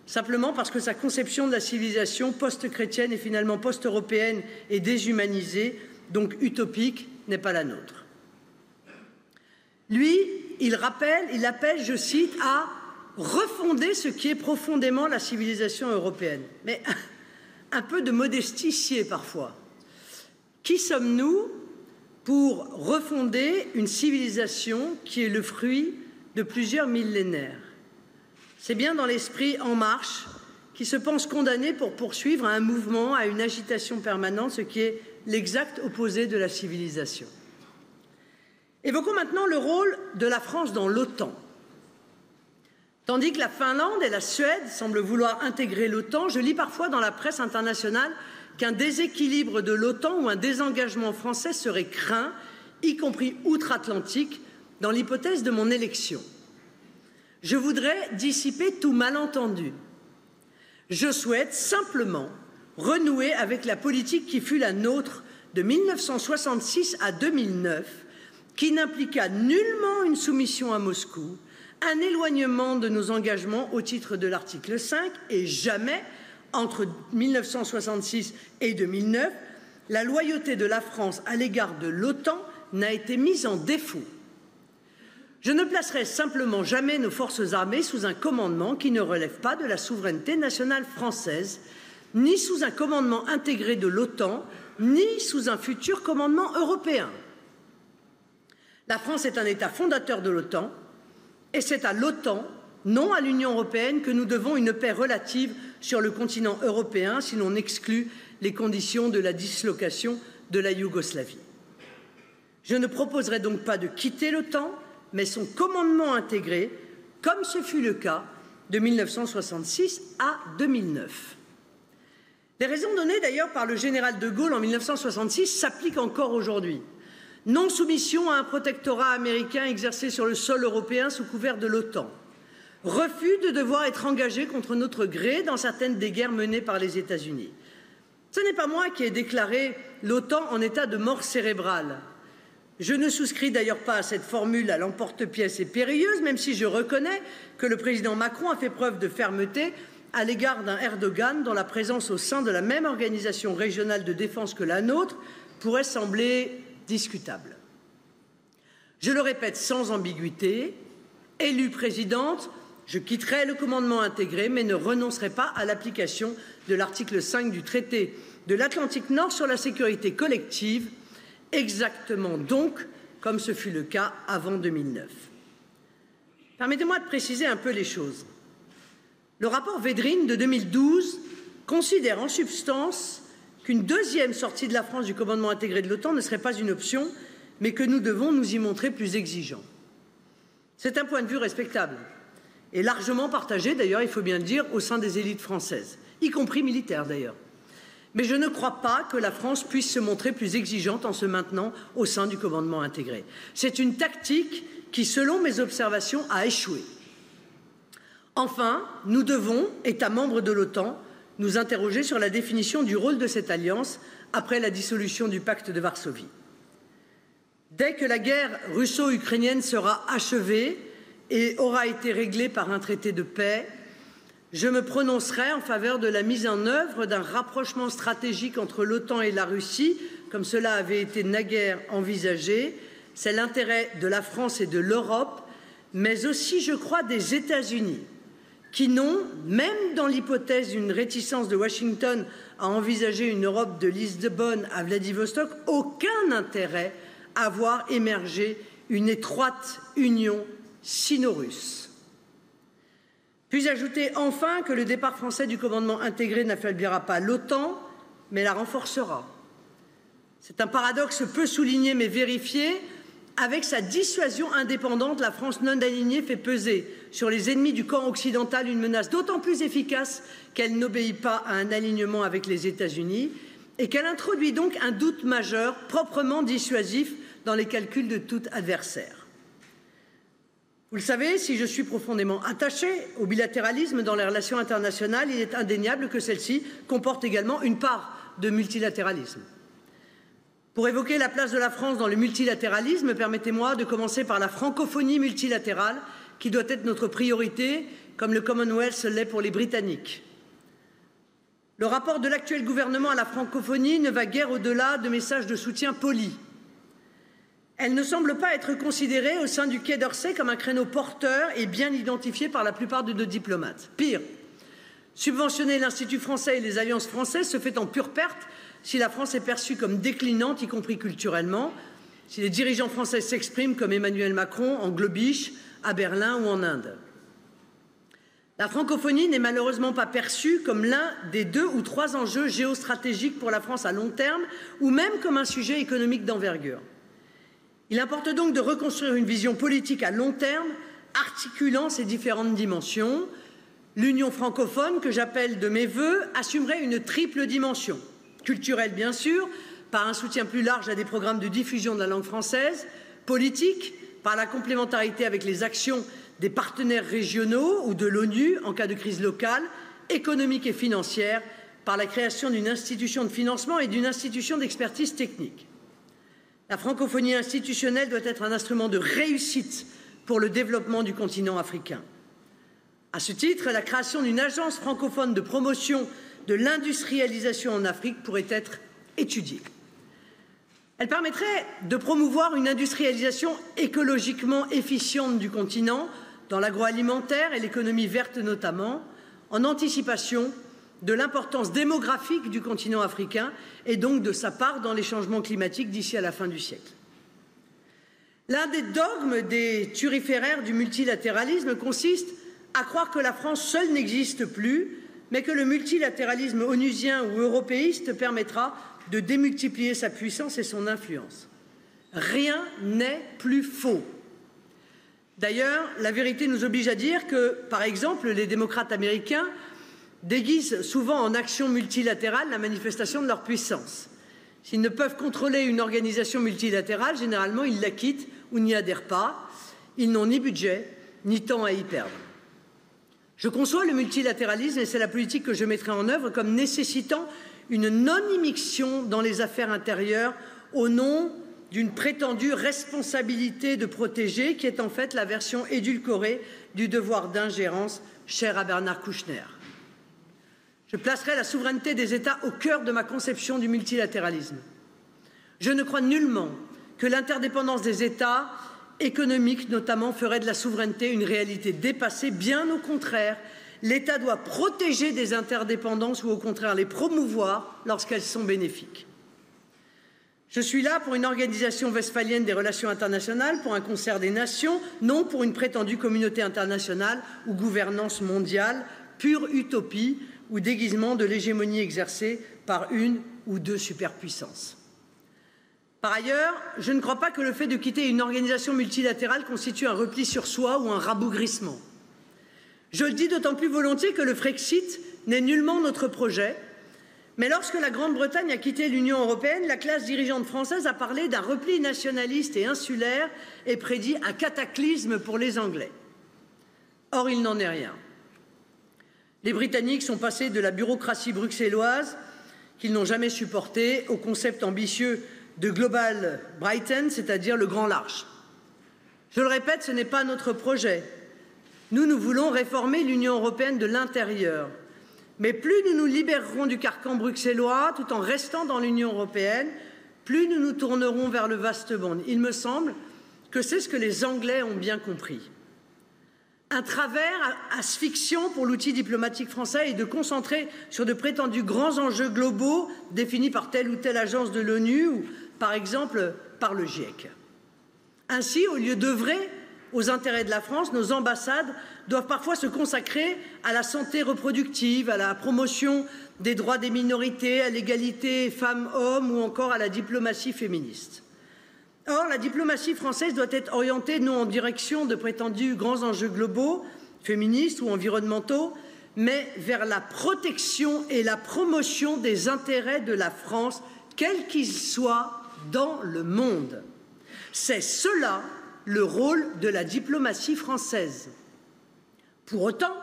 simplement parce que sa conception de la civilisation post-chrétienne et finalement post-européenne est déshumanisée, donc utopique, n'est pas la nôtre. Lui, il rappelle, il appelle, je cite, à refonder ce qui est profondément la civilisation européenne. Mais un peu de modestie sied parfois. Qui sommes-nous pour refonder une civilisation qui est le fruit de plusieurs millénaires? C'est bien dans l'esprit En Marche, qui se pense condamné pour poursuivre à un mouvement, à une agitation permanente, ce qui est l'exact opposé de la civilisation. Évoquons maintenant le rôle de la France dans l'OTAN. Tandis que la Finlande et la Suède semblent vouloir intégrer l'OTAN, je lis parfois dans la presse internationale qu'un déséquilibre de l'OTAN ou un désengagement français serait craint, y compris outre-Atlantique, dans l'hypothèse de mon élection. Je voudrais dissiper tout malentendu. Je souhaite simplement renouer avec la politique qui fut la nôtre de mille neuf cent soixante-six à deux mille neuf, qui n'impliqua nullement une soumission à Moscou, un éloignement de nos engagements au titre de l'article cinq, et jamais, entre mille neuf cent soixante-six et deux mille neuf, la loyauté de la France à l'égard de l'OTAN n'a été mise en défaut. Je ne placerai simplement jamais nos forces armées sous un commandement qui ne relève pas de la souveraineté nationale française, ni sous un commandement intégré de l'OTAN, ni sous un futur commandement européen. La France est un État fondateur de l'OTAN, et c'est à l'OTAN, non à l'Union européenne, que nous devons une paix relative sur le continent européen, si l'on exclut les conditions de la dislocation de la Yougoslavie. Je ne proposerai donc pas de quitter l'OTAN, mais son commandement intégré, comme ce fut le cas de mille neuf cent soixante-six à deux mille neuf. Les raisons données d'ailleurs par le général de Gaulle en mille neuf cent soixante-six s'appliquent encore aujourd'hui. Non-soumission à un protectorat américain exercé sur le sol européen sous couvert de l'OTAN. Refus de devoir être engagé contre notre gré dans certaines des guerres menées par les États-Unis. Ce n'est pas moi qui ai déclaré l'OTAN en état de mort cérébrale. Je ne souscris d'ailleurs pas à cette formule à l'emporte-pièce et périlleuse, même si je reconnais que le président Macron a fait preuve de fermeté à l'égard d'un Erdogan dont la présence au sein de la même organisation régionale de défense que la nôtre pourrait sembler discutable. Je le répète sans ambiguïté, élue présidente, je quitterai le commandement intégré mais ne renoncerai pas à l'application de l'article cinq du traité de l'Atlantique Nord sur la sécurité collective, exactement donc comme ce fut le cas avant deux mille neuf. Permettez-moi de préciser un peu les choses. Le rapport Védrine de deux mille douze considère en substance qu'une deuxième sortie de la France du commandement intégré de l'OTAN ne serait pas une option, mais que nous devons nous y montrer plus exigeants. C'est un point de vue respectable et largement partagé, d'ailleurs, il faut bien le dire, au sein des élites françaises, y compris militaires d'ailleurs. Mais je ne crois pas que la France puisse se montrer plus exigeante en se maintenant au sein du commandement intégré. C'est une tactique qui, selon mes observations, a échoué. Enfin, nous devons, États membres de l'OTAN, nous interroger sur la définition du rôle de cette alliance après la dissolution du pacte de Varsovie. Dès que la guerre russo-ukrainienne sera achevée et aura été réglée par un traité de paix, je me prononcerai en faveur de la mise en œuvre d'un rapprochement stratégique entre l'OTAN et la Russie, comme cela avait été naguère envisagé. C'est l'intérêt de la France et de l'Europe, mais aussi, je crois, des États-Unis, qui n'ont, même dans l'hypothèse d'une réticence de Washington à envisager une Europe de Lisbonne à Vladivostok, aucun intérêt à voir émerger une étroite union sino-russe. Puis ajouter enfin que le départ français du commandement intégré n'affaiblira pas l'OTAN, mais la renforcera. C'est un paradoxe peu souligné mais vérifié. Avec sa dissuasion indépendante, la France non alignée fait peser sur les ennemis du camp occidental une menace d'autant plus efficace qu'elle n'obéit pas à un alignement avec les États-Unis et qu'elle introduit donc un doute majeur proprement dissuasif dans les calculs de tout adversaire. Vous le savez, si je suis profondément attaché au bilatéralisme dans les relations internationales, il est indéniable que celle-ci comporte également une part de multilatéralisme. Pour évoquer la place de la France dans le multilatéralisme, permettez-moi de commencer par la francophonie multilatérale qui doit être notre priorité comme le Commonwealth l'est pour les Britanniques. Le rapport de l'actuel gouvernement à la francophonie ne va guère au-delà de messages de soutien polis. Elle ne semble pas être considérée au sein du Quai d'Orsay comme un créneau porteur et bien identifié par la plupart de nos diplomates. Pire, subventionner l'Institut français et les alliances françaises se fait en pure perte si la France est perçue comme déclinante, y compris culturellement, si les dirigeants français s'expriment comme Emmanuel Macron en globiche, à Berlin ou en Inde. La francophonie n'est malheureusement pas perçue comme l'un des deux ou trois enjeux géostratégiques pour la France à long terme, ou même comme un sujet économique d'envergure. Il importe donc de reconstruire une vision politique à long terme, articulant ces différentes dimensions. L'Union francophone, que j'appelle de mes vœux, assumerait une triple dimension, culturelle bien sûr, par un soutien plus large à des programmes de diffusion de la langue française, politique, par la complémentarité avec les actions des partenaires régionaux ou de l'ONU en cas de crise locale, économique et financière, par la création d'une institution de financement et d'une institution d'expertise technique. La francophonie institutionnelle doit être un instrument de réussite pour le développement du continent africain. À ce titre, la création d'une agence francophone de promotion de l'industrialisation en Afrique pourrait être étudiée. Elle permettrait de promouvoir une industrialisation écologiquement efficiente du continent, dans l'agroalimentaire et l'économie verte notamment, en anticipation de l'importance démographique du continent africain et donc de sa part dans les changements climatiques d'ici à la fin du siècle. L'un des dogmes des thuriféraires du multilatéralisme consiste à croire que la France seule n'existe plus, mais que le multilatéralisme onusien ou européiste permettra de démultiplier sa puissance et son influence. Rien n'est plus faux. D'ailleurs, la vérité nous oblige à dire que, par exemple, les démocrates américains déguisent souvent en action multilatérale la manifestation de leur puissance. S'ils ne peuvent contrôler une organisation multilatérale, généralement ils la quittent ou n'y adhèrent pas. Ils n'ont ni budget, ni temps à y perdre. Je conçois le multilatéralisme, et c'est la politique que je mettrai en œuvre, comme nécessitant une non-immixtion dans les affaires intérieures au nom d'une prétendue responsabilité de protéger qui est en fait la version édulcorée du devoir d'ingérence cher à Bernard Kouchner. Je placerai la souveraineté des États au cœur de ma conception du multilatéralisme. Je ne crois nullement que l'interdépendance des États économiques notamment ferait de la souveraineté une réalité dépassée, bien au contraire. L'État doit protéger des interdépendances ou au contraire les promouvoir lorsqu'elles sont bénéfiques. Je suis là pour une organisation westphalienne des relations internationales, pour un concert des nations, non pour une prétendue communauté internationale ou gouvernance mondiale, pure utopie ou déguisement de l'hégémonie exercée par une ou deux superpuissances. Par ailleurs, je ne crois pas que le fait de quitter une organisation multilatérale constitue un repli sur soi ou un rabougrissement. Je le dis d'autant plus volontiers que le Frexit n'est nullement notre projet, mais lorsque la Grande-Bretagne a quitté l'Union européenne, la classe dirigeante française a parlé d'un repli nationaliste et insulaire et prédit un cataclysme pour les Anglais. Or, il n'en est rien. Les Britanniques sont passés de la bureaucratie bruxelloise, qu'ils n'ont jamais supportée, au concept ambitieux de Global Brighton, c'est-à-dire le grand large. Je le répète, ce n'est pas notre projet. Nous, nous voulons réformer l'Union européenne de l'intérieur. Mais plus nous nous libérerons du carcan bruxellois tout en restant dans l'Union européenne, plus nous nous tournerons vers le vaste monde. Il me semble que c'est ce que les Anglais ont bien compris. Un travers asphyxiant pour l'outil diplomatique français est de concentrer sur de prétendus grands enjeux globaux définis par telle ou telle agence de l'ONU ou, par exemple, par le GIEC. Ainsi, au lieu d'œuvrer aux intérêts de la France, nos ambassades doivent parfois se consacrer à la santé reproductive, à la promotion des droits des minorités, à l'égalité femmes-hommes ou encore à la diplomatie féministe. Or, la diplomatie française doit être orientée non en direction de prétendus grands enjeux globaux, féministes ou environnementaux, mais vers la protection et la promotion des intérêts de la France, quels qu'ils soient dans le monde. C'est cela le rôle de la diplomatie française. Pour autant,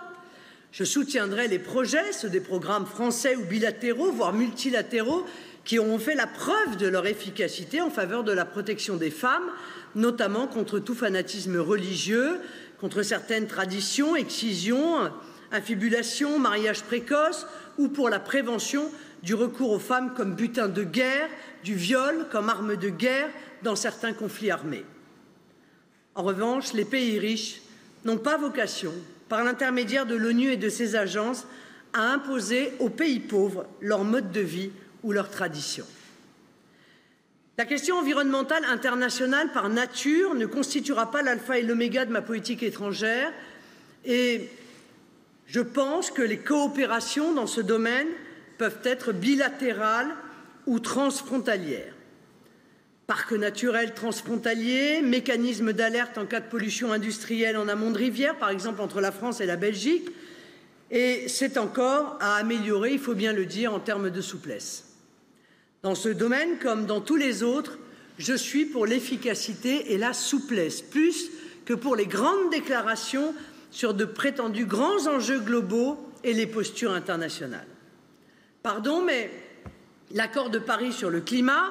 je soutiendrai les projets, ceux des programmes français ou bilatéraux, voire multilatéraux, qui auront fait la preuve de leur efficacité en faveur de la protection des femmes, notamment contre tout fanatisme religieux, contre certaines traditions, excisions, infibulations, mariages précoces, ou pour la prévention du recours aux femmes comme butin de guerre, du viol comme arme de guerre dans certains conflits armés. En revanche, les pays riches n'ont pas vocation, par l'intermédiaire de l'ONU et de ses agences, à imposer aux pays pauvres leur mode de vie ou leur tradition. La question environnementale internationale, par nature, ne constituera pas l'alpha et l'oméga de ma politique étrangère, et je pense que les coopérations dans ce domaine peuvent être bilatérales ou transfrontalières. Parcs naturels transfrontaliers, mécanismes d'alerte en cas de pollution industrielle en amont de rivières, par exemple entre la France et la Belgique, et c'est encore à améliorer, il faut bien le dire, en termes de souplesse. Dans ce domaine, comme dans tous les autres, je suis pour l'efficacité et la souplesse, plus que pour les grandes déclarations sur de prétendus grands enjeux globaux et les postures internationales. Pardon, mais l'accord de Paris sur le climat,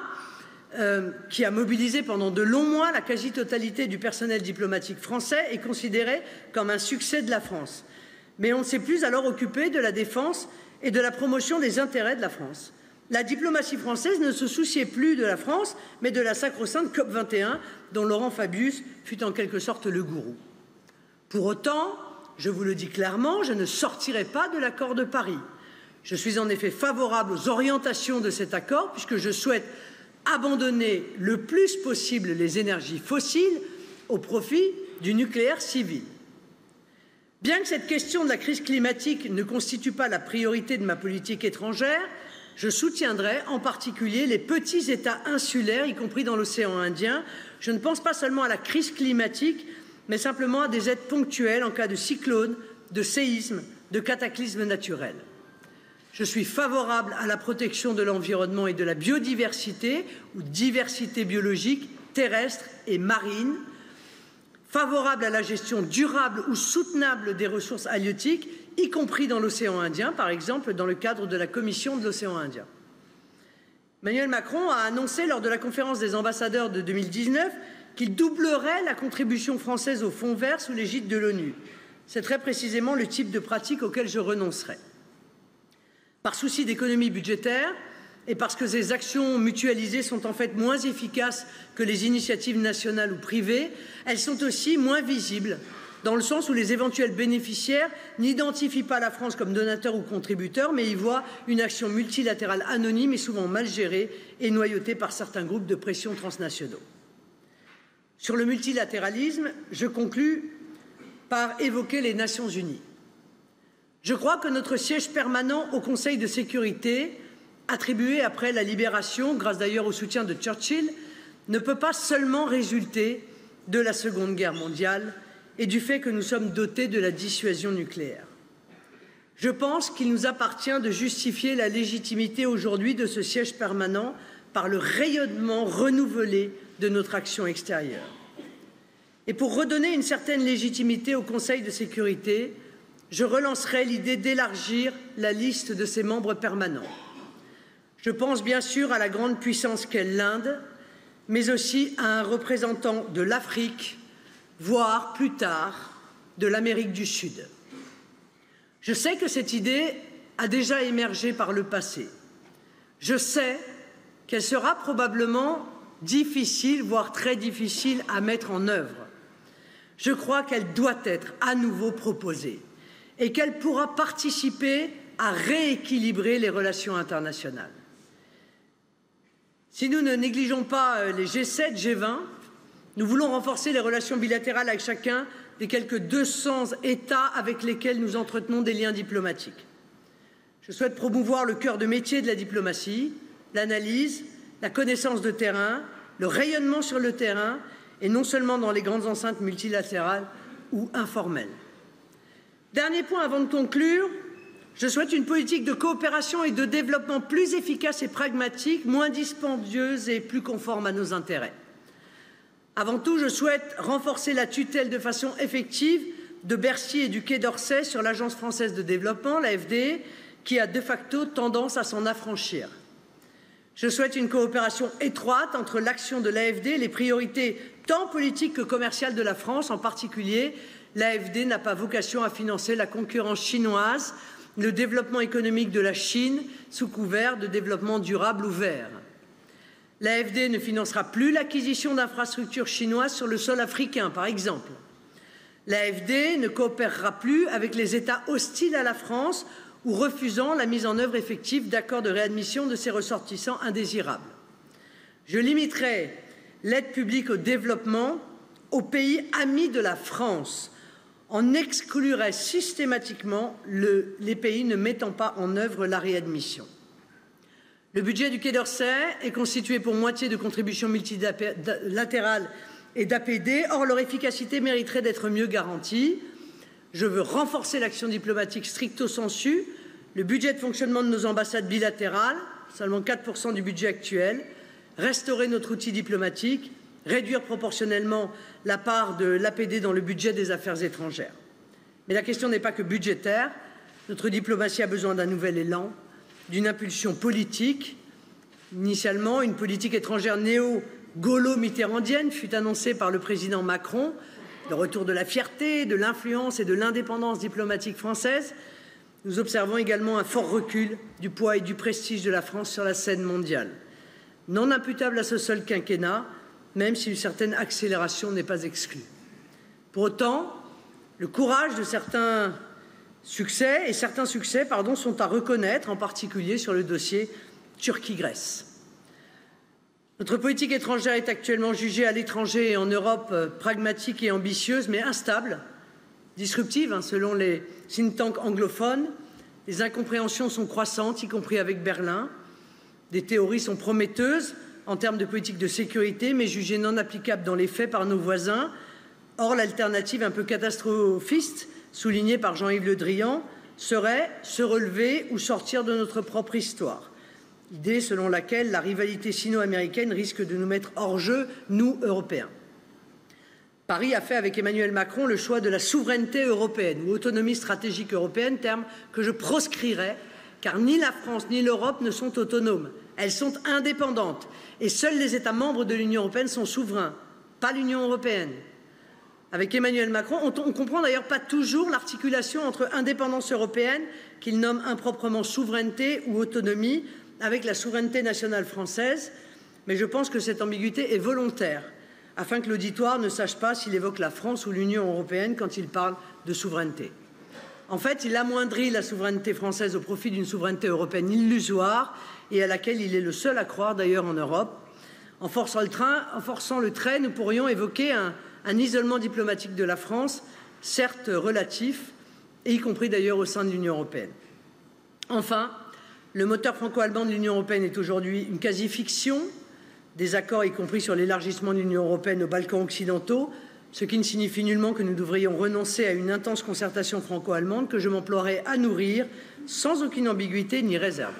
euh, qui a mobilisé pendant de longs mois la quasi-totalité du personnel diplomatique français, est considéré comme un succès de la France. Mais on ne s'est plus alors occupé de la défense et de la promotion des intérêts de la France. La diplomatie française ne se souciait plus de la France, mais de la sacro-sainte COP vingt et un, dont Laurent Fabius fut en quelque sorte le gourou. Pour autant, je vous le dis clairement, je ne sortirai pas de l'accord de Paris. Je suis en effet favorable aux orientations de cet accord, puisque je souhaite abandonner le plus possible les énergies fossiles au profit du nucléaire civil. Bien que cette question de la crise climatique ne constitue pas la priorité de ma politique étrangère, je soutiendrai en particulier les petits États insulaires, y compris dans l'océan Indien. Je ne pense pas seulement à la crise climatique, mais simplement à des aides ponctuelles en cas de cyclone, de séisme, de cataclysme naturel. Je suis favorable à la protection de l'environnement et de la biodiversité, ou diversité biologique, terrestre et marine, favorable à la gestion durable ou soutenable des ressources halieutiques, y compris dans l'océan Indien, par exemple dans le cadre de la Commission de l'océan Indien. Emmanuel Macron a annoncé lors de la conférence des ambassadeurs de deux mille dix-neuf qu'il doublerait la contribution française au Fonds vert sous l'égide de l'ONU. C'est très précisément le type de pratique auquel je renoncerai. Par souci d'économie budgétaire et parce que ces actions mutualisées sont en fait moins efficaces que les initiatives nationales ou privées, elles sont aussi moins visibles, dans le sens où les éventuels bénéficiaires n'identifient pas la France comme donateur ou contributeur, mais y voient une action multilatérale anonyme et souvent mal gérée et noyautée par certains groupes de pression transnationaux. Sur le multilatéralisme, je conclus par évoquer les Nations Unies. Je crois que notre siège permanent au Conseil de sécurité, attribué après la libération, grâce d'ailleurs au soutien de Churchill, ne peut pas seulement résulter de la Seconde Guerre mondiale et du fait que nous sommes dotés de la dissuasion nucléaire. Je pense qu'il nous appartient de justifier la légitimité aujourd'hui de ce siège permanent par le rayonnement renouvelé de notre action extérieure. Et pour redonner une certaine légitimité au Conseil de sécurité, je relancerai l'idée d'élargir la liste de ses membres permanents. Je pense bien sûr à la grande puissance qu'est l'Inde, mais aussi à un représentant de l'Afrique, voire plus tard de l'Amérique du Sud. Je sais que cette idée a déjà émergé par le passé. Je sais qu'elle sera probablement difficile, voire très difficile à mettre en œuvre. Je crois qu'elle doit être à nouveau proposée et qu'elle pourra participer à rééquilibrer les relations internationales. Si nous ne négligeons pas les G sept, G vingt, nous voulons renforcer les relations bilatérales avec chacun des quelques deux cents États avec lesquels nous entretenons des liens diplomatiques. Je souhaite promouvoir le cœur de métier de la diplomatie, l'analyse, la connaissance de terrain, le rayonnement sur le terrain, et non seulement dans les grandes enceintes multilatérales ou informelles. Dernier point avant de conclure, je souhaite une politique de coopération et de développement plus efficace et pragmatique, moins dispendieuse et plus conforme à nos intérêts. Avant tout, je souhaite renforcer la tutelle de façon effective de Bercy et du Quai d'Orsay sur l'Agence française de développement, l'A F D, qui a de facto tendance à s'en affranchir. Je souhaite une coopération étroite entre l'action de l'A F D et les priorités tant politiques que commerciales de la France. En particulier, l'A F D n'a pas vocation à financer la concurrence chinoise, le développement économique de la Chine sous couvert de développement durable ouvert. L'A F D ne financera plus l'acquisition d'infrastructures chinoises sur le sol africain, par exemple. L'A F D ne coopérera plus avec les États hostiles à la France ou refusant la mise en œuvre effective d'accords de réadmission de ses ressortissants indésirables. Je limiterai l'aide publique au développement aux pays amis de la France, en exclurait systématiquement le, les pays ne mettant pas en œuvre la réadmission. Le budget du Quai d'Orsay est constitué pour moitié de contributions multilatérales et d'A P D, or leur efficacité mériterait d'être mieux garantie. Je veux renforcer l'action diplomatique stricto sensu, le budget de fonctionnement de nos ambassades bilatérales, seulement quatre pour cent du budget actuel, restaurer notre outil diplomatique, réduire proportionnellement la part de l'A P D dans le budget des affaires étrangères. Mais la question n'est pas que budgétaire. Notre diplomatie a besoin d'un nouvel élan, d'une impulsion politique. Initialement, une politique étrangère néo-gaullo-mitterrandienne fut annoncée par le président Macron, le retour de la fierté, de l'influence et de l'indépendance diplomatique française. Nous observons également un fort recul du poids et du prestige de la France sur la scène mondiale, non imputable à ce seul quinquennat, même si une certaine accélération n'est pas exclue. Pour autant, le courage de certains succès, et certains succès pardon, sont à reconnaître, en particulier sur le dossier Turquie-Grèce. Notre politique étrangère est actuellement jugée à l'étranger et en Europe pragmatique et ambitieuse, mais instable, disruptive, hein, selon les think tanks anglophones. Les incompréhensions sont croissantes, y compris avec Berlin. Des théories sont prometteuses en termes de politique de sécurité, mais jugée non applicable dans les faits par nos voisins. Or, l'alternative un peu catastrophiste, soulignée par Jean-Yves Le Drian, serait se relever ou sortir de notre propre histoire. Idée selon laquelle la rivalité sino-américaine risque de nous mettre hors jeu, nous, Européens. Paris a fait avec Emmanuel Macron le choix de la souveraineté européenne ou autonomie stratégique européenne, terme que je proscrirais, car ni la France ni l'Europe ne sont autonomes. Elles sont indépendantes et seuls les États membres de l'Union européenne sont souverains, pas l'Union européenne. Avec Emmanuel Macron, on ne comprend d'ailleurs pas toujours l'articulation entre indépendance européenne, qu'il nomme improprement souveraineté ou autonomie, avec la souveraineté nationale française, mais je pense que cette ambiguïté est volontaire, afin que l'auditoire ne sache pas s'il évoque la France ou l'Union européenne quand il parle de souveraineté. En fait, il amoindrit la souveraineté française au profit d'une souveraineté européenne illusoire et à laquelle il est le seul à croire d'ailleurs en Europe. En forçant le train, en forçant le trait, nous pourrions évoquer un, un isolement diplomatique de la France, certes relatif, et y compris d'ailleurs au sein de l'Union européenne. Enfin, le moteur franco-allemand de l'Union européenne est aujourd'hui une quasi-fiction, des accords y compris sur l'élargissement de l'Union européenne aux Balkans occidentaux, ce qui ne signifie nullement que nous devrions renoncer à une intense concertation franco-allemande que je m'emploierai à nourrir sans aucune ambiguïté ni réserve.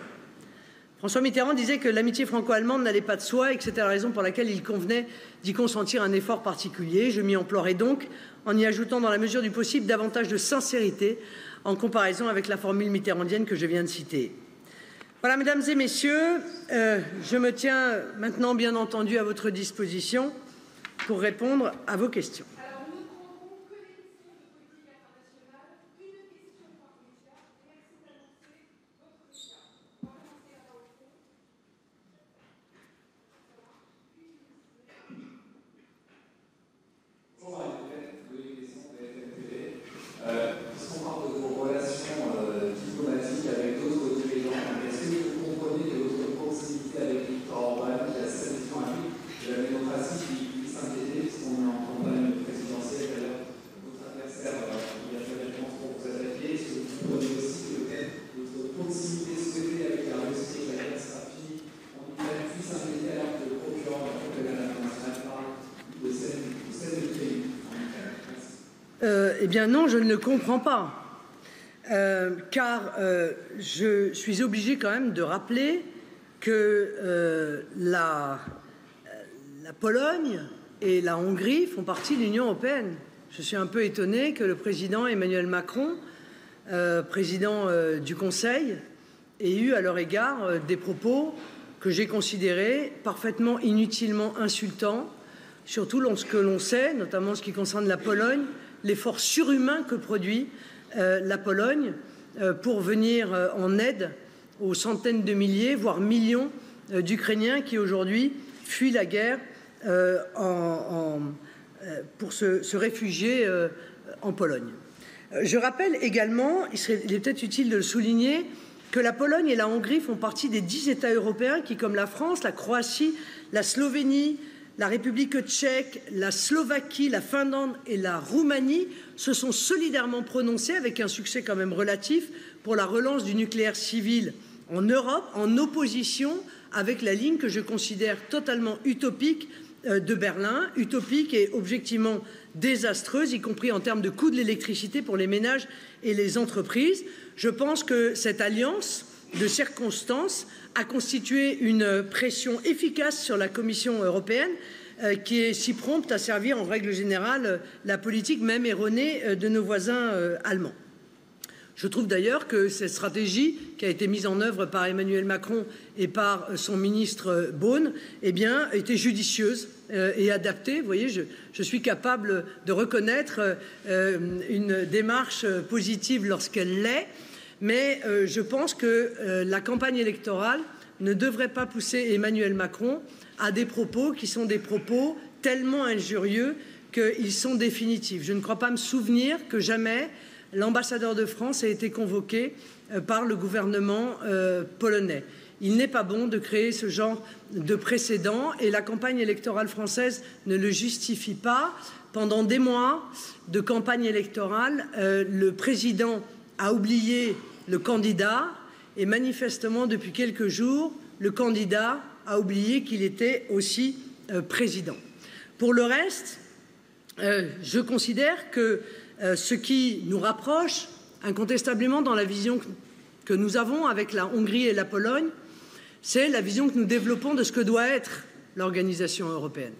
François Mitterrand disait que l'amitié franco-allemande n'allait pas de soi et que c'était la raison pour laquelle il convenait d'y consentir un effort particulier. Je m'y emploierai donc en y ajoutant dans la mesure du possible davantage de sincérité en comparaison avec la formule mitterrandienne que je viens de citer. Voilà, mesdames et messieurs, euh, je me tiens maintenant bien entendu à votre disposition pour répondre à vos questions. Alors, nous ne prendrons que des questions de politique internationale, une question par média. Merci d'annoncer votre média. On va commencer à la rencontre. Bonjour, Marie-Hélène, vous avez une question de F M T V. Euh, Puisqu'on parle de vos relations euh, diplomatiques avec d'autres dirigeants, est-ce que vous comprenez que votre proximité avec Victor Orban, qui a séduction à lui, de la démocratie qui puisqu'on est en campagne présidentielle, d'ailleurs, votre adversaire, il a fait référence pour vous attaquer. Est-ce que vous prenez aussi peut-être votre proximité souhaitée avec la Russie et la catastrophe en Ukraine puisse impliquer alors que le procureur de la Cour pénale internationale parle de cette pays en Ukraine? Eh bien non, je ne le comprends pas, euh, car euh, je suis obligé quand même de rappeler que euh, la, la Pologne et la Hongrie font partie de l'Union européenne. Je suis un peu étonné que le président Emmanuel Macron, euh, président euh, du Conseil, ait eu à leur égard euh, des propos que j'ai considéré parfaitement inutilement insultant, surtout lorsque l'on sait, notamment en ce qui concerne la Pologne, l'effort surhumain que produit euh, la Pologne euh, pour venir euh, en aide aux centaines de milliers, voire millions euh, d'Ukrainiens qui aujourd'hui fuient la guerre euh, en, en, euh, pour se, se réfugier euh, en Pologne. Je rappelle également, il, serait, il est peut-être utile de le souligner, que la Pologne et la Hongrie font partie des dix États européens qui, comme la France, la Croatie, la Slovénie, la République tchèque, la Slovaquie, la Finlande et la Roumanie se sont solidairement prononcés, avec un succès quand même relatif, pour la relance du nucléaire civil en Europe, en opposition avec la ligne que je considère totalement utopique de Berlin, utopique et objectivement désastreuse, y compris en termes de coût de l'électricité pour les ménages et les entreprises. Je pense que cette alliance de circonstances a constitué une pression efficace sur la Commission européenne euh, qui est si prompte à servir en règle générale la politique même erronée de nos voisins euh, allemands. Je trouve d'ailleurs que cette stratégie qui a été mise en œuvre par Emmanuel Macron et par son ministre Beaune, eh bien, était judicieuse euh, et adaptée. Vous voyez, je, je suis capable de reconnaître euh, une démarche positive lorsqu'elle l'est, mais euh, je pense que euh, la campagne électorale ne devrait pas pousser Emmanuel Macron à des propos qui sont des propos tellement injurieux qu'ils sont définitifs. Je ne crois pas me souvenir que jamais l'ambassadeur de France a été convoqué euh, par le gouvernement euh, polonais. Il n'est pas bon de créer ce genre de précédent et la campagne électorale française ne le justifie pas. Pendant des mois de campagne électorale, euh, le président a oublié le candidat et manifestement depuis quelques jours, le candidat a oublié qu'il était aussi euh, président. Pour le reste, euh, je considère que Euh, ce qui nous rapproche incontestablement dans la vision que, que nous avons avec la Hongrie et la Pologne, c'est la vision que nous développons de ce que doit être l'organisation européenne.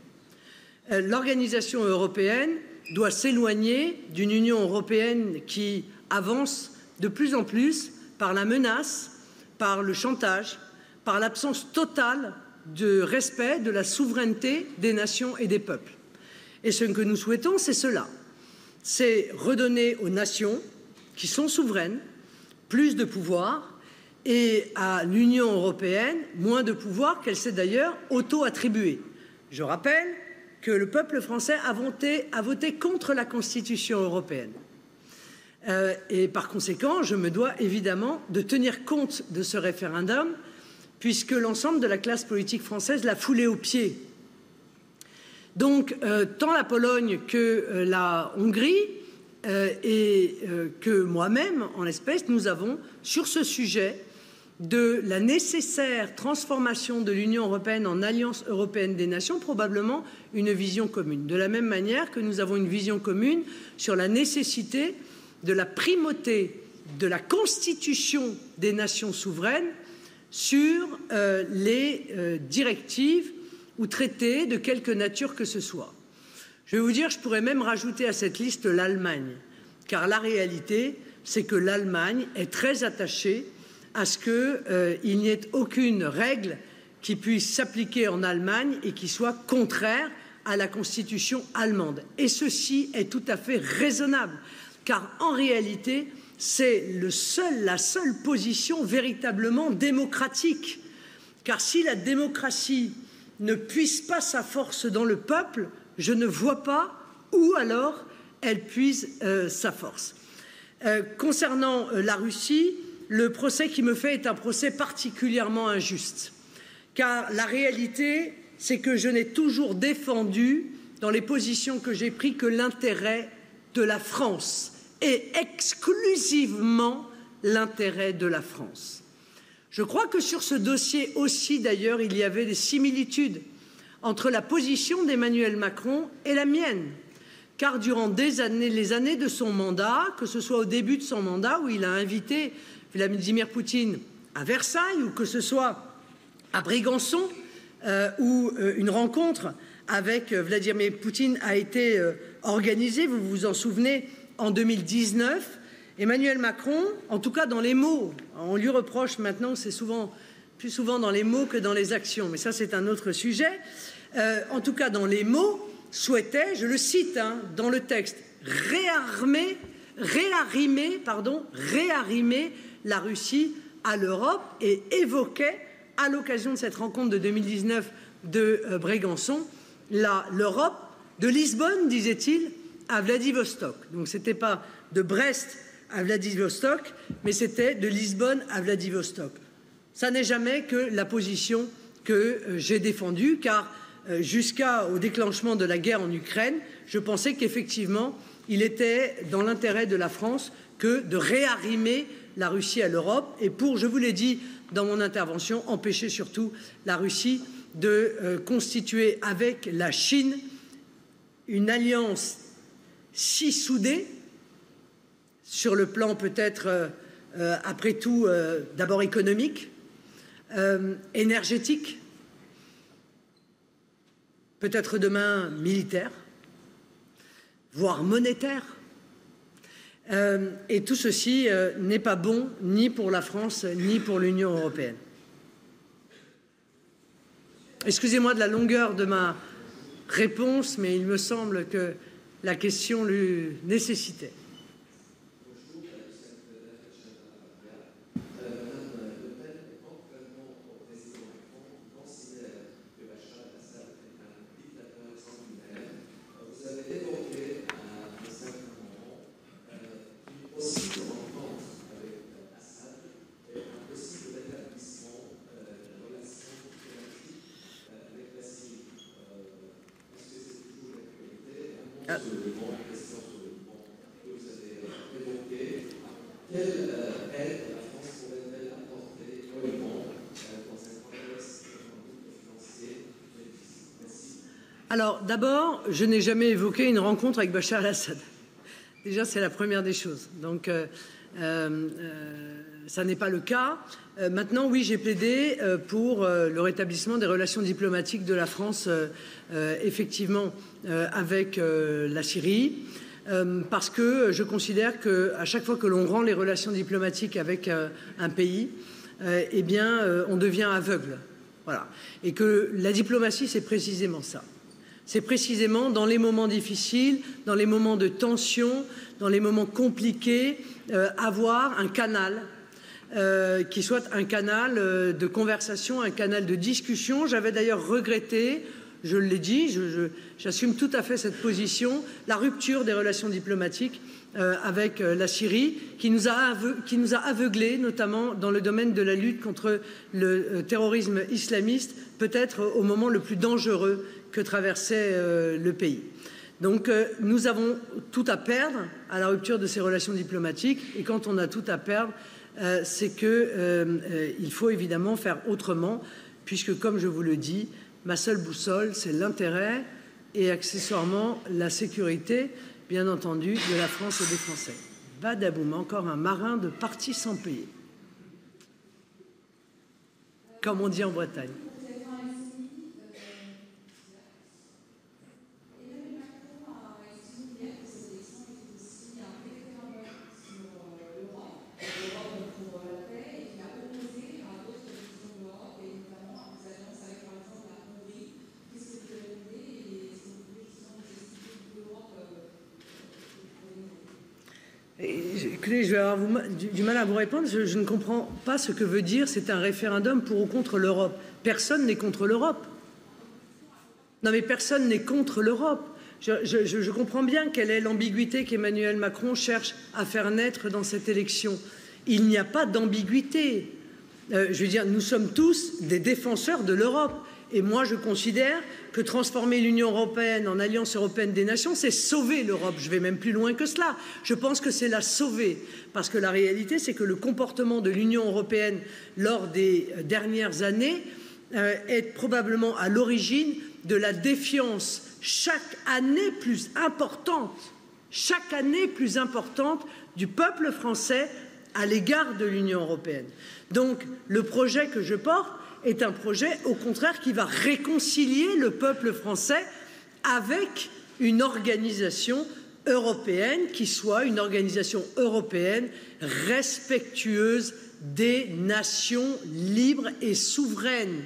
Euh, l'organisation européenne doit s'éloigner d'une Union européenne qui avance de plus en plus par la menace, par le chantage, par l'absence totale de respect de la souveraineté des nations et des peuples. Et ce que nous souhaitons, c'est cela. C'est redonner aux nations qui sont souveraines plus de pouvoir et à l'Union européenne moins de pouvoir qu'elle s'est d'ailleurs auto-attribué. Je rappelle que le peuple français a voté, a voté contre la Constitution européenne. Euh, et par conséquent, je me dois évidemment de tenir compte de ce référendum puisque l'ensemble de la classe politique française l'a foulé aux pieds. Donc, euh, tant la Pologne que euh, la Hongrie euh, et euh, que moi-même, en l'espèce, nous avons, sur ce sujet de la nécessaire transformation de l'Union européenne en alliance européenne des nations, probablement une vision commune. De la même manière que nous avons une vision commune sur la nécessité de la primauté de la constitution des nations souveraines sur euh, les euh, directives ou traités de quelque nature que ce soit. Je vais vous dire, je pourrais même rajouter à cette liste l'Allemagne, car la réalité, c'est que l'Allemagne est très attachée à ce qu'il euh, n'y ait aucune règle qui puisse s'appliquer en Allemagne et qui soit contraire à la Constitution allemande. Et ceci est tout à fait raisonnable, car en réalité, c'est le seul, la seule position véritablement démocratique. Car si la démocratie ne puise pas sa force dans le peuple, je ne vois pas où alors elle puise euh, sa force. Euh, concernant euh, la Russie, le procès qui me fait est un procès particulièrement injuste, car la réalité, c'est que je n'ai toujours défendu, dans les positions que j'ai prises, que l'intérêt de la France et exclusivement l'intérêt de la France. Je crois que sur ce dossier aussi, d'ailleurs, il y avait des similitudes entre la position d'Emmanuel Macron et la mienne. Car durant des années, les années de son mandat, que ce soit au début de son mandat où il a invité Vladimir Poutine à Versailles ou que ce soit à Brégançon, euh, où euh, une rencontre avec euh, Vladimir Poutine a été euh, organisée, vous vous en souvenez, en deux mille dix-neuf, Emmanuel Macron, en tout cas dans les mots, on lui reproche maintenant, c'est souvent plus souvent dans les mots que dans les actions, mais ça c'est un autre sujet. Euh, en tout cas, dans les mots, souhaitait, je le cite hein, dans le texte, réarmer, réarrimer, pardon, réarrimer la Russie à l'Europe, et évoquait, à l'occasion de cette rencontre de deux mille dix-neuf de euh, Brégançon, l'Europe de Lisbonne, disait-il, à Vladivostok. Donc ce n'était pas de Brest à Vladivostok, mais c'était de Lisbonne à Vladivostok. Ça n'est jamais que la position que euh, j'ai défendue, car euh, jusqu'au déclenchement de la guerre en Ukraine, je pensais qu'effectivement, il était dans l'intérêt de la France que de réarrimer la Russie à l'Europe, et pour, je vous l'ai dit dans mon intervention, empêcher surtout la Russie de euh, constituer avec la Chine une alliance si soudée, sur le plan peut-être, euh, euh, après tout, euh, d'abord économique, euh, énergétique, peut-être demain militaire, voire monétaire. Euh, et tout ceci euh, n'est pas bon ni pour la France ni pour l'Union européenne. Excusez-moi de la longueur de ma réponse, mais il me semble que la question le nécessitait. Alors, d'abord, je n'ai jamais évoqué une rencontre avec Bachar al-Assad. Déjà, c'est la première des choses. Donc, euh, euh, ça n'est pas le cas. Euh, maintenant, oui, j'ai plaidé euh, pour euh, le rétablissement des relations diplomatiques de la France, euh, euh, effectivement, euh, avec euh, la Syrie, euh, parce que je considère qu'à chaque fois que l'on rend les relations diplomatiques avec euh, un pays, euh, eh bien, euh, on devient aveugle. Voilà. Et que la diplomatie, c'est précisément ça. C'est précisément dans les moments difficiles, dans les moments de tension, dans les moments compliqués, euh, avoir un canal euh, qui soit un canal euh, de conversation, un canal de discussion. J'avais d'ailleurs regretté, je l'ai dit, je, je, j'assume tout à fait cette position, la rupture des relations diplomatiques euh, avec euh, la Syrie, qui nous a aveu, qui nous a aveuglés, notamment dans le domaine de la lutte contre le euh, terrorisme islamiste, peut-être au moment le plus dangereux que traversait euh, le pays. Donc euh, nous avons tout à perdre à la rupture de ces relations diplomatiques, et quand on a tout à perdre, euh, c'est qu'il euh, euh, faut évidemment faire autrement, puisque comme je vous le dis, ma seule boussole, c'est l'intérêt et accessoirement la sécurité, bien entendu, de la France et des Français. Badaboum, encore un marin de parti sans payer, comme on dit en Bretagne. Je vais avoir du mal à vous répondre. Je, je ne comprends pas ce que veut dire c'est un référendum pour ou contre l'Europe. Personne n'est contre l'Europe. Non, mais personne n'est contre l'Europe. Je, je, je comprends bien quelle est l'ambiguïté qu'Emmanuel Macron cherche à faire naître dans cette élection. Il n'y a pas d'ambiguïté. Euh, je veux dire, nous sommes tous des défenseurs de l'Europe. Et moi, je considère que transformer l'Union européenne en alliance européenne des nations, c'est sauver l'Europe. Je vais même plus loin que cela. Je pense que c'est la sauver. Parce que la réalité, c'est que le comportement de l'Union européenne lors des dernières années euh, est probablement à l'origine de la défiance chaque année plus importante, chaque année plus importante du peuple français à l'égard de l'Union européenne. Donc, le projet que je porte est un projet, au contraire, qui va réconcilier le peuple français avec une organisation européenne qui soit une organisation européenne respectueuse des nations libres et souveraines.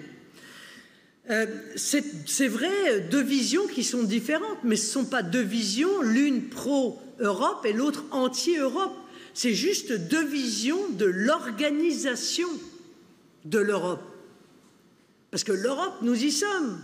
Euh, c'est vrai, deux visions qui sont différentes, mais ce ne sont pas deux visions, l'une pro-Europe et l'autre anti-Europe. C'est juste deux visions de l'organisation de l'Europe. Parce que l'Europe, nous y sommes.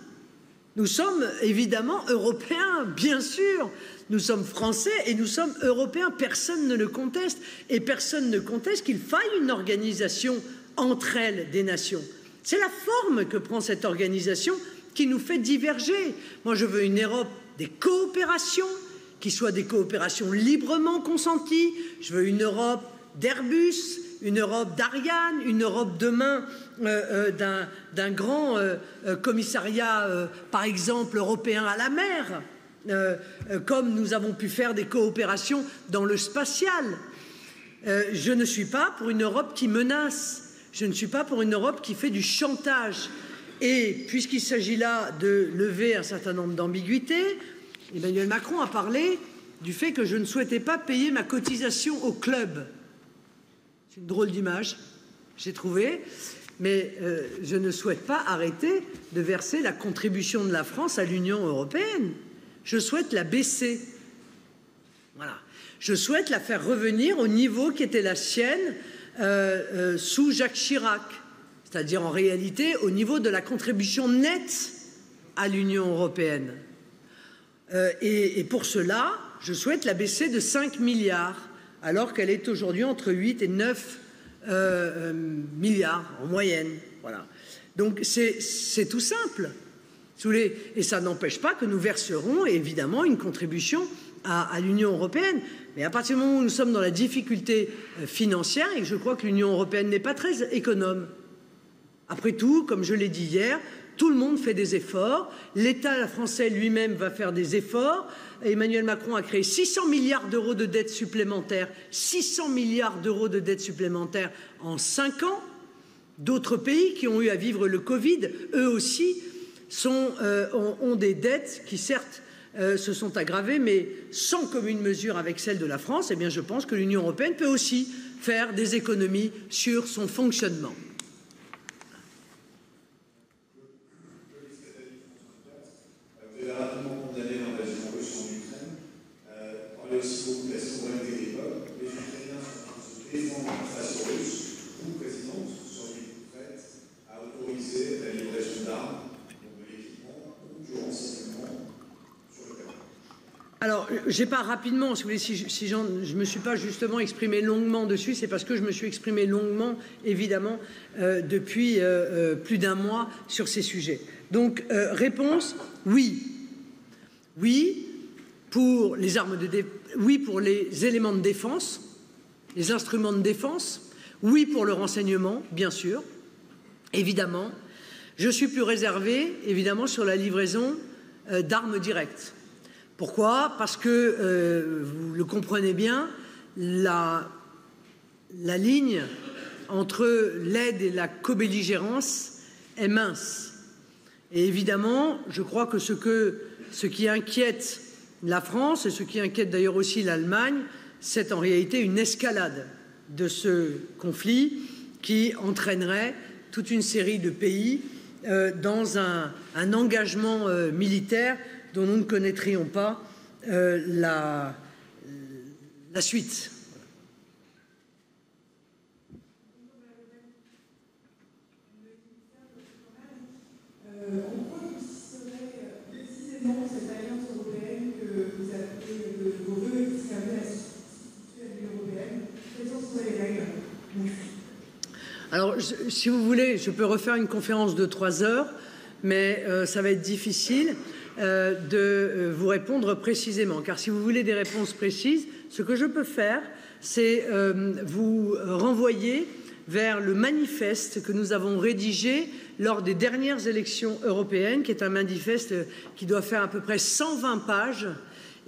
Nous sommes évidemment européens, bien sûr. Nous sommes français et nous sommes européens. Personne ne le conteste. Et personne ne conteste qu'il faille une organisation entre elles des nations. C'est la forme que prend cette organisation qui nous fait diverger. Moi, je veux une Europe des coopérations, qui soient des coopérations librement consenties. Je veux une Europe d'Airbus, une Europe d'Ariane, une Europe demain euh, euh, d'un grand euh, euh, commissariat, euh, par exemple, européen à la mer, euh, euh, comme nous avons pu faire des coopérations dans le spatial. Euh, je ne suis pas pour une Europe qui menace. Je ne suis pas pour une Europe qui fait du chantage. Et puisqu'il s'agit là de lever un certain nombre d'ambiguïtés, Emmanuel Macron a parlé du fait que je ne souhaitais pas payer ma cotisation au club. C'est une drôle d'image, j'ai trouvé, mais euh, je ne souhaite pas arrêter de verser la contribution de la France à l'Union européenne. Je souhaite la baisser. Voilà. Je souhaite la faire revenir au niveau qui était la sienne Euh, euh, sous Jacques Chirac, c'est-à-dire en réalité au niveau de la contribution nette à l'Union européenne. Euh, et, et pour cela, je souhaite la baisser de cinq milliards, alors qu'elle est aujourd'hui entre huit et neuf euh, milliards en moyenne. Voilà. Donc c'est tout simple. Et ça n'empêche pas que nous verserons évidemment une contribution à, à l'Union européenne. Mais à partir du moment où nous sommes dans la difficulté financière, et je crois que l'Union européenne n'est pas très économe. Après tout, comme je l'ai dit hier, tout le monde fait des efforts. L'État français lui-même va faire des efforts. Emmanuel Macron a créé six cents milliards d'euros de dettes supplémentaires. six cents milliards d'euros de dettes supplémentaires en cinq ans. D'autres pays qui ont eu à vivre le Covid, eux aussi, sont, euh, ont, ont des dettes qui, certes, Euh, se sont aggravées, mais sans commune mesure avec celle de la France, eh bien je pense que l'Union européenne peut aussi faire des économies sur son fonctionnement. Vous avez rapidement condamné l'invasion russe en Ukraine. Vous parlez aussi beaucoup de la souveraineté des peuples. Les Ukrainiens sont se défendre face aux Russes. Vous, Président, vous seriez prête à autoriser la livraison d'armes, de l'équipement ou du renseignement? Alors, j'ai pas rapidement, si vous voulez, si, je, si je me suis pas justement exprimé longuement dessus, c'est parce que je me suis exprimé longuement, évidemment, euh, depuis euh, plus d'un mois sur ces sujets. Donc, euh, réponse, oui. Oui pour les armes de dé... oui pour les éléments de défense, les instruments de défense, oui pour le renseignement, bien sûr, évidemment. Je suis plus réservé, évidemment, sur la livraison euh, d'armes directes. Pourquoi? Parce que, euh, vous le comprenez bien, la, la ligne entre l'aide et la co-belligérance est mince. Et évidemment, je crois que ce, que, ce qui inquiète la France, et ce qui inquiète d'ailleurs aussi l'Allemagne, c'est en réalité une escalade de ce conflit qui entraînerait toute une série de pays euh, dans un, un engagement euh, militaire dont nous ne connaîtrions pas euh, la, la suite. Euh, en quoi consisterait précisément cette alliance européenne que vous appelez de vos voeux et qui servait à la situation européenne? Quelles sont les règles? Alors, je, si vous voulez, je peux refaire une conférence de trois heures, mais euh, ça va être difficile. Euh, de euh, vous répondre précisément. Car si vous voulez des réponses précises, ce que je peux faire, c'est euh, vous renvoyer vers le manifeste que nous avons rédigé lors des dernières élections européennes, qui est un manifeste qui doit faire à peu près cent vingt pages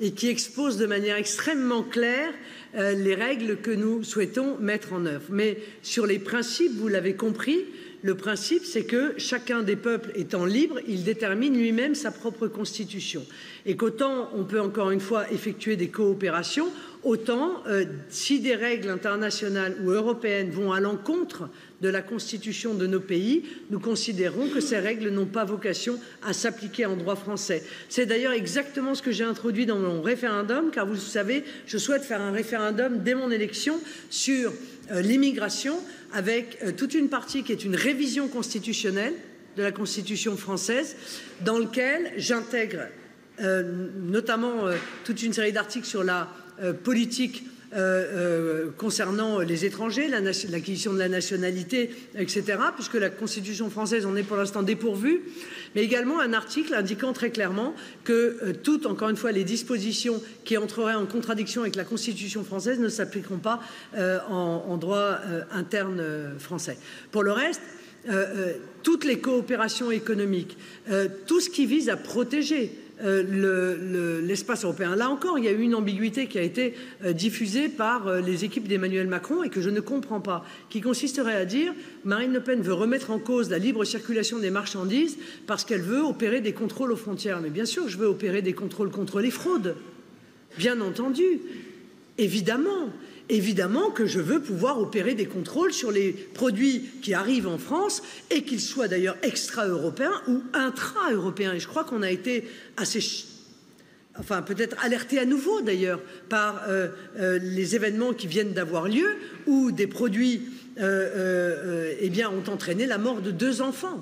et qui expose de manière extrêmement claire euh, les règles que nous souhaitons mettre en œuvre. Mais sur les principes, vous l'avez compris, le principe, c'est que chacun des peuples étant libre, il détermine lui-même sa propre constitution. et qu'autant on peut encore une fois effectuer des coopérations, autant euh, si des règles internationales ou européennes vont à l'encontre de la constitution de nos pays, nous considérons que ces règles n'ont pas vocation à s'appliquer en droit français. C'est d'ailleurs exactement ce que j'ai introduit dans mon référendum, car vous le savez, je souhaite faire un référendum dès mon élection sur euh, l'immigration, avec euh, toute une partie qui est une révision constitutionnelle de la Constitution française, dans laquelle j'intègre euh, notamment euh, toute une série d'articles sur la euh, politique Euh, euh, concernant les étrangers, l'acquisition de la nationalité, et cetera, puisque la Constitution française en est pour l'instant dépourvue, mais également un article indiquant très clairement que euh, toutes, encore une fois, les dispositions qui entreraient en contradiction avec la Constitution française ne s'appliqueront pas euh, en, en droit euh, interne euh, français. Pour le reste, euh, euh, toutes les coopérations économiques, euh, tout ce qui vise à protéger Euh, le, le, l'espace européen. Là encore, il y a eu une ambiguïté qui a été euh, diffusée par euh, les équipes d'Emmanuel Macron et que je ne comprends pas, qui consisterait à dire Marine Le Pen veut remettre en cause la libre circulation des marchandises parce qu'elle veut opérer des contrôles aux frontières. Mais bien sûr, je veux opérer des contrôles contre les fraudes. Bien entendu. Évidemment. Évidemment que je veux pouvoir opérer des contrôles sur les produits qui arrivent en France et qu'ils soient d'ailleurs extra-européens ou intra-européens. Et je crois qu'on a été assez... Enfin, peut-être alerté à nouveau d'ailleurs par euh, euh, les événements qui viennent d'avoir lieu où des produits euh, euh, euh, eh bien, ont entraîné la mort de deux enfants.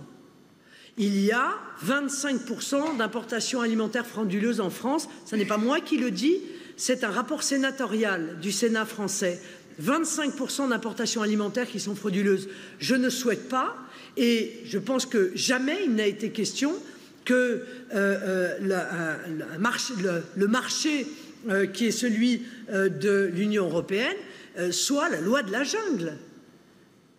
Il y a vingt-cinq pour cent d'importations alimentaires frauduleuses en France. Ce n'est pas moi qui le dis. C'est un rapport sénatorial du Sénat français. vingt-cinq pour cent d'importations alimentaires qui sont frauduleuses. Je ne souhaite pas, et je pense que jamais il n'a été question que euh, euh, la, la marche, le, le marché euh, qui est celui euh, de l'Union européenne euh, soit la loi de la jungle.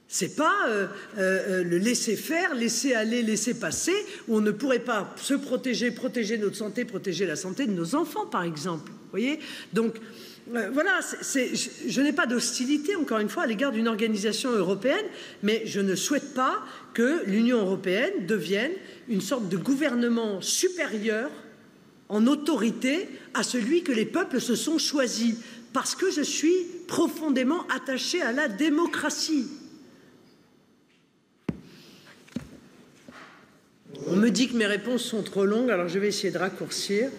C'est pas euh, euh, le laisser faire, laisser aller, laisser passer, où on ne pourrait pas se protéger, protéger notre santé, protéger la santé de nos enfants, par exemple. Voyez, donc euh, voilà, c'est, c'est, je, je n'ai pas d'hostilité, encore une fois, à l'égard d'une organisation européenne, mais je ne souhaite pas que l'Union européenne devienne une sorte de gouvernement supérieur en autorité à celui que les peuples se sont choisis, parce que je suis profondément attachée à la démocratie. On me dit que mes réponses sont trop longues, alors je vais essayer de raccourcir.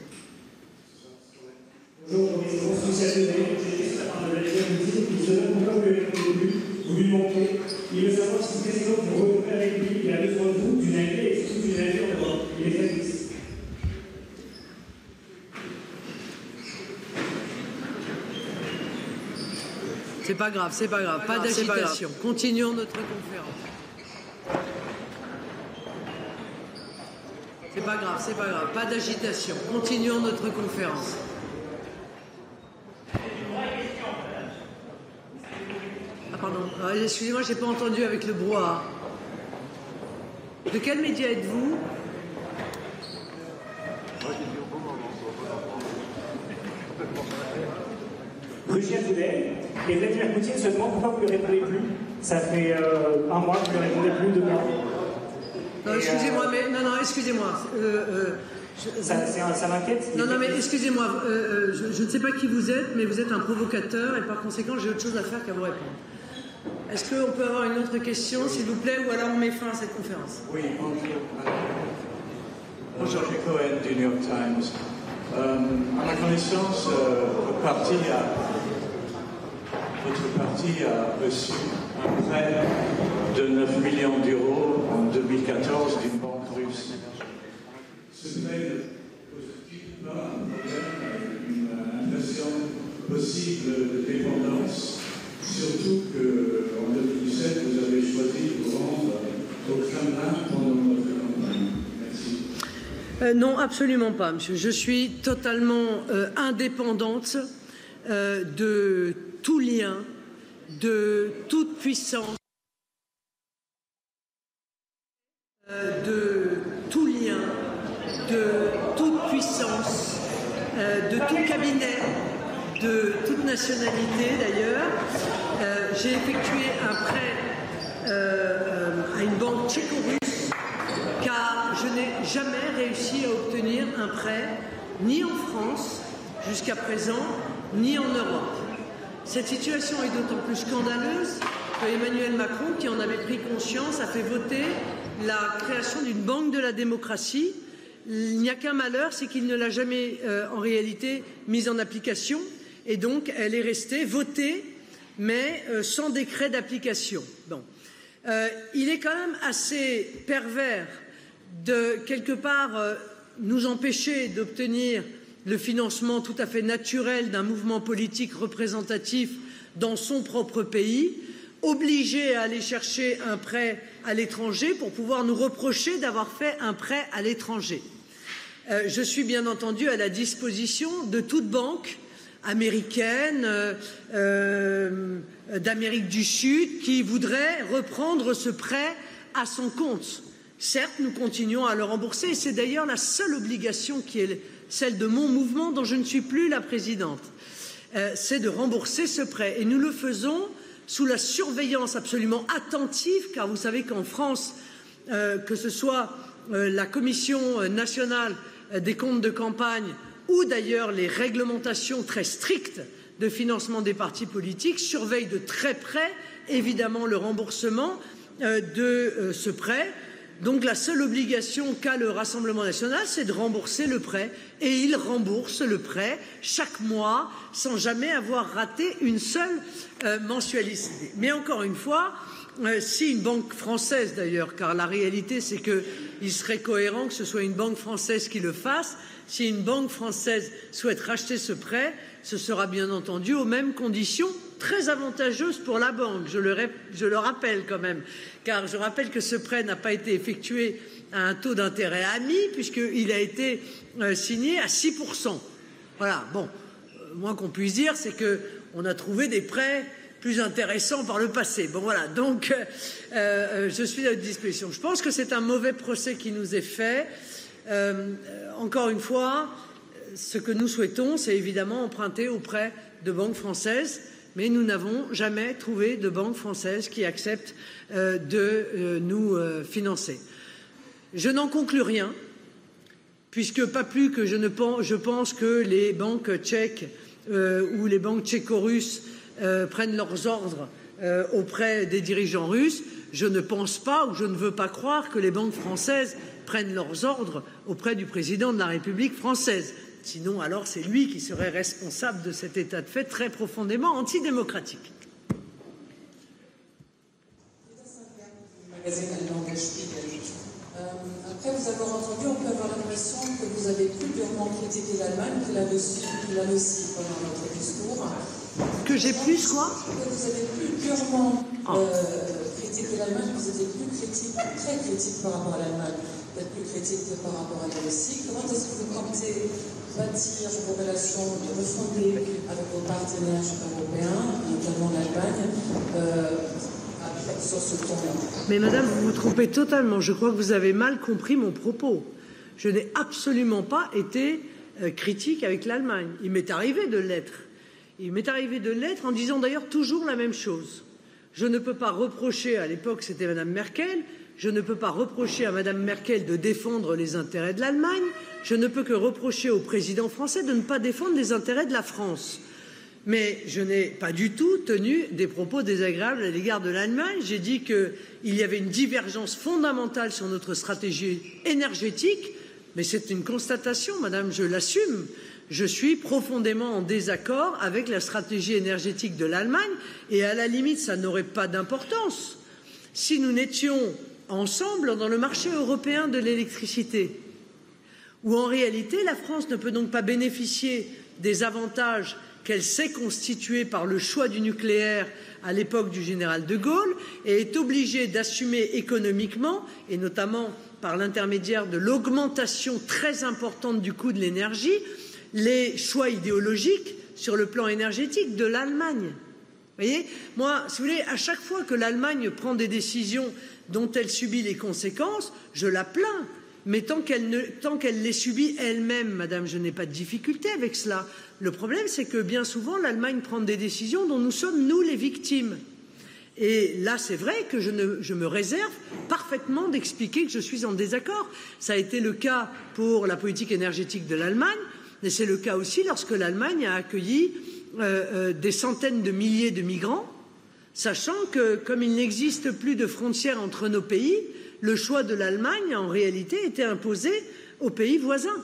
Bonjour, François Mitterrand, ministre de la Justice, qui se demande comme vous l'avez entendu, vous lui manquez. Il veut savoir si le président vous retrouve avec lui, il a besoin de vous, d'une année, et surtout d'une année en Europe. Il est famille. C'est pas grave, c'est pas grave, pas d'agitation. Continuons notre conférence. C'est pas grave, c'est pas grave, pas d'agitation. Continuons notre conférence. Ah pardon, excusez-moi, j'ai pas entendu avec le brouhaha. De quel média êtes-vous? Russie à Today, et Vladimir Poutine se demande pourquoi vous ne lui répondez plus. Ça fait euh, un mois que vous ne lui répondez plus, deux mois. Non, excusez-moi, mais non, non, excusez-moi. Euh, euh, je, ça, c'est un, ça m'inquiète. Non, non, mais excusez-moi. Euh, je, je ne sais pas qui vous êtes, mais vous êtes un provocateur et par conséquent, j'ai autre chose à faire qu'à vous répondre. Est-ce qu'on peut avoir une autre question, s'il vous plaît, ou alors on met fin à cette conférence? Oui, bonjour. Bonjour, Jacques Cohen du New York Times. Euh, à ma connaissance, euh, votre parti a, votre parti a reçu un prêt de neuf millions d'euros en deux mille quatorze d'une banque russe. Ce prêt constitue pas un problème, une impression possible de dépendance, surtout qu'en deux mille dix-sept, vous avez choisi de vous rendre au Kremlin pendant notre campagne. Merci. Euh, non, absolument pas, monsieur. Je suis totalement euh, indépendante euh, de tout lien, de toute puissance. de tout lien, de toute puissance, euh, de tout cabinet, de toute nationalité d'ailleurs. Euh, j'ai effectué un prêt euh, à une banque tchéco-russe car je n'ai jamais réussi à obtenir un prêt ni en France jusqu'à présent, ni en Europe. Cette situation est d'autant plus scandaleuse que Emmanuel Macron, qui en avait pris conscience, a fait voter la création d'une banque de la démocratie. Il n'y a qu'un malheur, c'est qu'il ne l'a jamais euh, en réalité mise en application, et donc elle est restée votée, mais euh, sans décret d'application. Bon. Euh, il est quand même assez pervers de, quelque part, euh, nous empêcher d'obtenir le financement tout à fait naturel d'un mouvement politique représentatif dans son propre pays, obligés à aller chercher un prêt à l'étranger pour pouvoir nous reprocher d'avoir fait un prêt à l'étranger. Euh, je suis bien entendu à la disposition de toute banque américaine, euh, euh, d'Amérique du Sud, qui voudrait reprendre ce prêt à son compte. Certes, nous continuons à le rembourser, et c'est d'ailleurs la seule obligation qui est celle de mon mouvement, dont je ne suis plus la présidente, euh, c'est de rembourser ce prêt. Et nous le faisons sous la surveillance absolument attentive, car vous savez qu'en France, euh, que ce soit euh, la Commission nationale des comptes de campagne ou d'ailleurs les réglementations très strictes de financement des partis politiques, surveillent de très près, évidemment, le remboursement euh, de euh, ce prêt. Donc la seule obligation qu'a le Rassemblement national, c'est de rembourser le prêt. Et il rembourse le prêt chaque mois, sans jamais avoir raté une seule euh, mensualité. Mais encore une fois, euh, si une banque française d'ailleurs, car la réalité c'est qu'il serait cohérent que ce soit une banque française qui le fasse, si une banque française souhaite racheter ce prêt, ce sera bien entendu aux mêmes conditions très avantageuses pour la banque, je le, je le rappelle quand même, car je rappelle que ce prêt n'a pas été effectué à un taux d'intérêt ami, puisqu'il a été euh, signé à six pour cent. Voilà, bon, euh, moins qu'on puisse dire, c'est qu'on a trouvé des prêts plus intéressants par le passé. Bon voilà, donc euh, euh, je suis à votre disposition. Je pense que c'est un mauvais procès qui nous est fait. Euh, encore une fois, ce que nous souhaitons, c'est évidemment emprunter auprès de banques françaises, mais nous n'avons jamais trouvé de banque française qui accepte euh, de euh, nous euh, financer. Je n'en conclus rien, puisque pas plus que je, ne pense, je pense que les banques tchèques euh, ou les banques tchéco-russes euh, prennent leurs ordres euh, auprès des dirigeants russes. Je ne pense pas ou je ne veux pas croire que les banques françaises prennent leurs ordres auprès du président de la République française. Sinon, alors, c'est lui qui serait responsable de cet état de fait très profondément antidémocratique. Après vous avoir entendu, on peut avoir l'impression que vous avez plus durement critiqué l'Allemagne, qu'il l'avait aussi pendant notre discours. Que j'ai plus, quoi ? Que vous avez plus durement critiqué l'Allemagne, vous étiez plus critique, très critique par rapport à l'Allemagne. Peut-être plus critique que par rapport à la Russie. Comment est-ce que vous comptez bâtir vos relations refondées avec vos partenaires européens, notamment l'Allemagne, euh, sur ce plan-là ? Mais madame, vous vous trompez totalement. Je crois que vous avez mal compris mon propos. Je n'ai absolument pas été euh, critique avec l'Allemagne. Il m'est arrivé de l'être. Il m'est arrivé de l'être en disant d'ailleurs toujours la même chose. Je ne peux pas reprocher, à l'époque c'était madame Merkel, je ne peux pas reprocher à Mme Merkel de défendre les intérêts de l'Allemagne. Je ne peux que reprocher au président français de ne pas défendre les intérêts de la France. Mais je n'ai pas du tout tenu des propos désagréables à l'égard de l'Allemagne. J'ai dit qu'il y avait une divergence fondamentale sur notre stratégie énergétique. Mais c'est une constatation, madame, je l'assume. Je suis profondément en désaccord avec la stratégie énergétique de l'Allemagne. Et à la limite, ça n'aurait pas d'importance si nous n'étions ensemble dans le marché européen de l'électricité, où en réalité la France ne peut donc pas bénéficier des avantages qu'elle s'est constitués par le choix du nucléaire à l'époque du général de Gaulle et est obligée d'assumer économiquement, et notamment par l'intermédiaire de l'augmentation très importante du coût de l'énergie, les choix idéologiques sur le plan énergétique de l'Allemagne. Vous voyez, moi, si vous voulez, à chaque fois que l'Allemagne prend des décisions dont elle subit les conséquences, je la plains. Mais tant qu'elle ne, tant qu'elle les subit elle-même, madame, je n'ai pas de difficulté avec cela. Le problème, c'est que bien souvent, l'Allemagne prend des décisions dont nous sommes, nous, les victimes. Et là, c'est vrai que je, ne, je me réserve parfaitement d'expliquer que je suis en désaccord. Ça a été le cas pour la politique énergétique de l'Allemagne. Et c'est le cas aussi lorsque l'Allemagne a accueilli euh, euh, des centaines de milliers de migrants, sachant que, comme il n'existe plus de frontières entre nos pays, le choix de l'Allemagne, en réalité, était imposé aux pays voisins.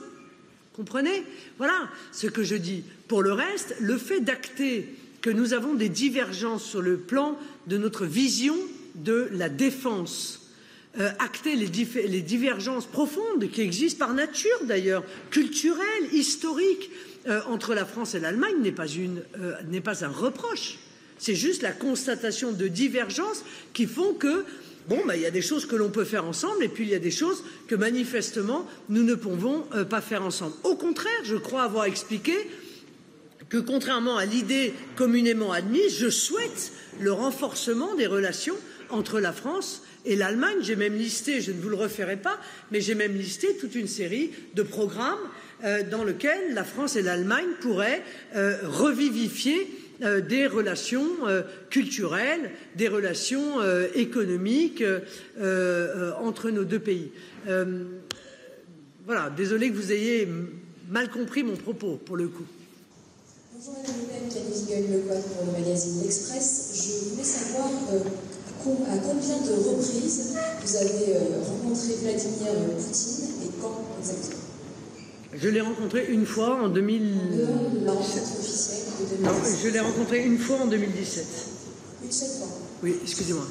Comprenez? Voilà ce que je dis. Pour le reste, le fait d'acter que nous avons des divergences sur le plan de notre vision de la défense, euh, acter les, les divergences profondes qui existent par nature d'ailleurs, culturelles, historiques, euh, entre la France et l'Allemagne n'est pas, euh, n'est pas un reproche. C'est juste la constatation de divergences qui font que, bon, bah, il y a des choses que l'on peut faire ensemble et puis il y a des choses que manifestement nous ne pouvons euh, pas faire ensemble. Au contraire, je crois avoir expliqué que contrairement à l'idée communément admise, je souhaite le renforcement des relations entre la France et l'Allemagne. J'ai même listé, je ne vous le referai pas, mais j'ai même listé toute une série de programmes euh, dans lesquels la France et l'Allemagne pourraient euh, revivifier Euh, des relations euh, culturelles, des relations euh, économiques euh, euh, entre nos deux pays. Euh, voilà, désolé que vous ayez mal compris mon propos, pour le coup. Bonjour à vous-même, Camille Gueule-Lecotte pour le magazine L'Express. Je voulais savoir euh, à combien de reprises vous avez euh, rencontré Vladimir Poutine et quand exactement? Je l'ai rencontré une fois en deux mille dix-sept. Non, je l'ai rencontré une fois en deux mille dix-sept. Une seule fois. Oui, excusez-moi.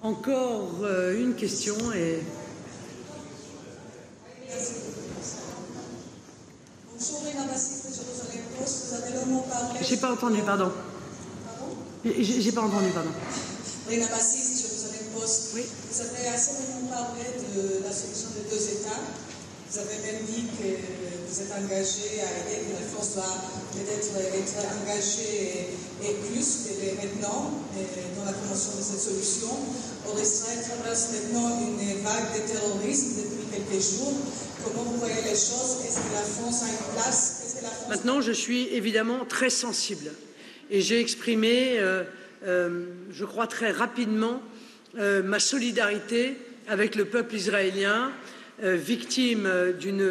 Encore euh, une question et... Merci. Bonjour, Rina Bassiste de Jérusalem Post. Vous avez longuement parlé... J'ai pas entendu, pardon. Pardon? J'ai pas entendu, pardon. Rina Bassiste, Jérusalem Post. Oui. Vous avez assez longuement parlé de la solution des deux États. Vous avez même dit que vous êtes engagé à aider, que la France doit peut-être être engagée et plus qu'elle est maintenant dans la promotion de cette solution. Or, Israël traverse maintenant une vague de terrorisme depuis quelques jours. Comment vous voyez les choses? Est-ce que la France a une place? Est-ce que la France... Maintenant, je suis évidemment très sensible. Et j'ai exprimé, euh, euh, je crois très rapidement, Euh, ma solidarité avec le peuple israélien, euh, victime euh, d'une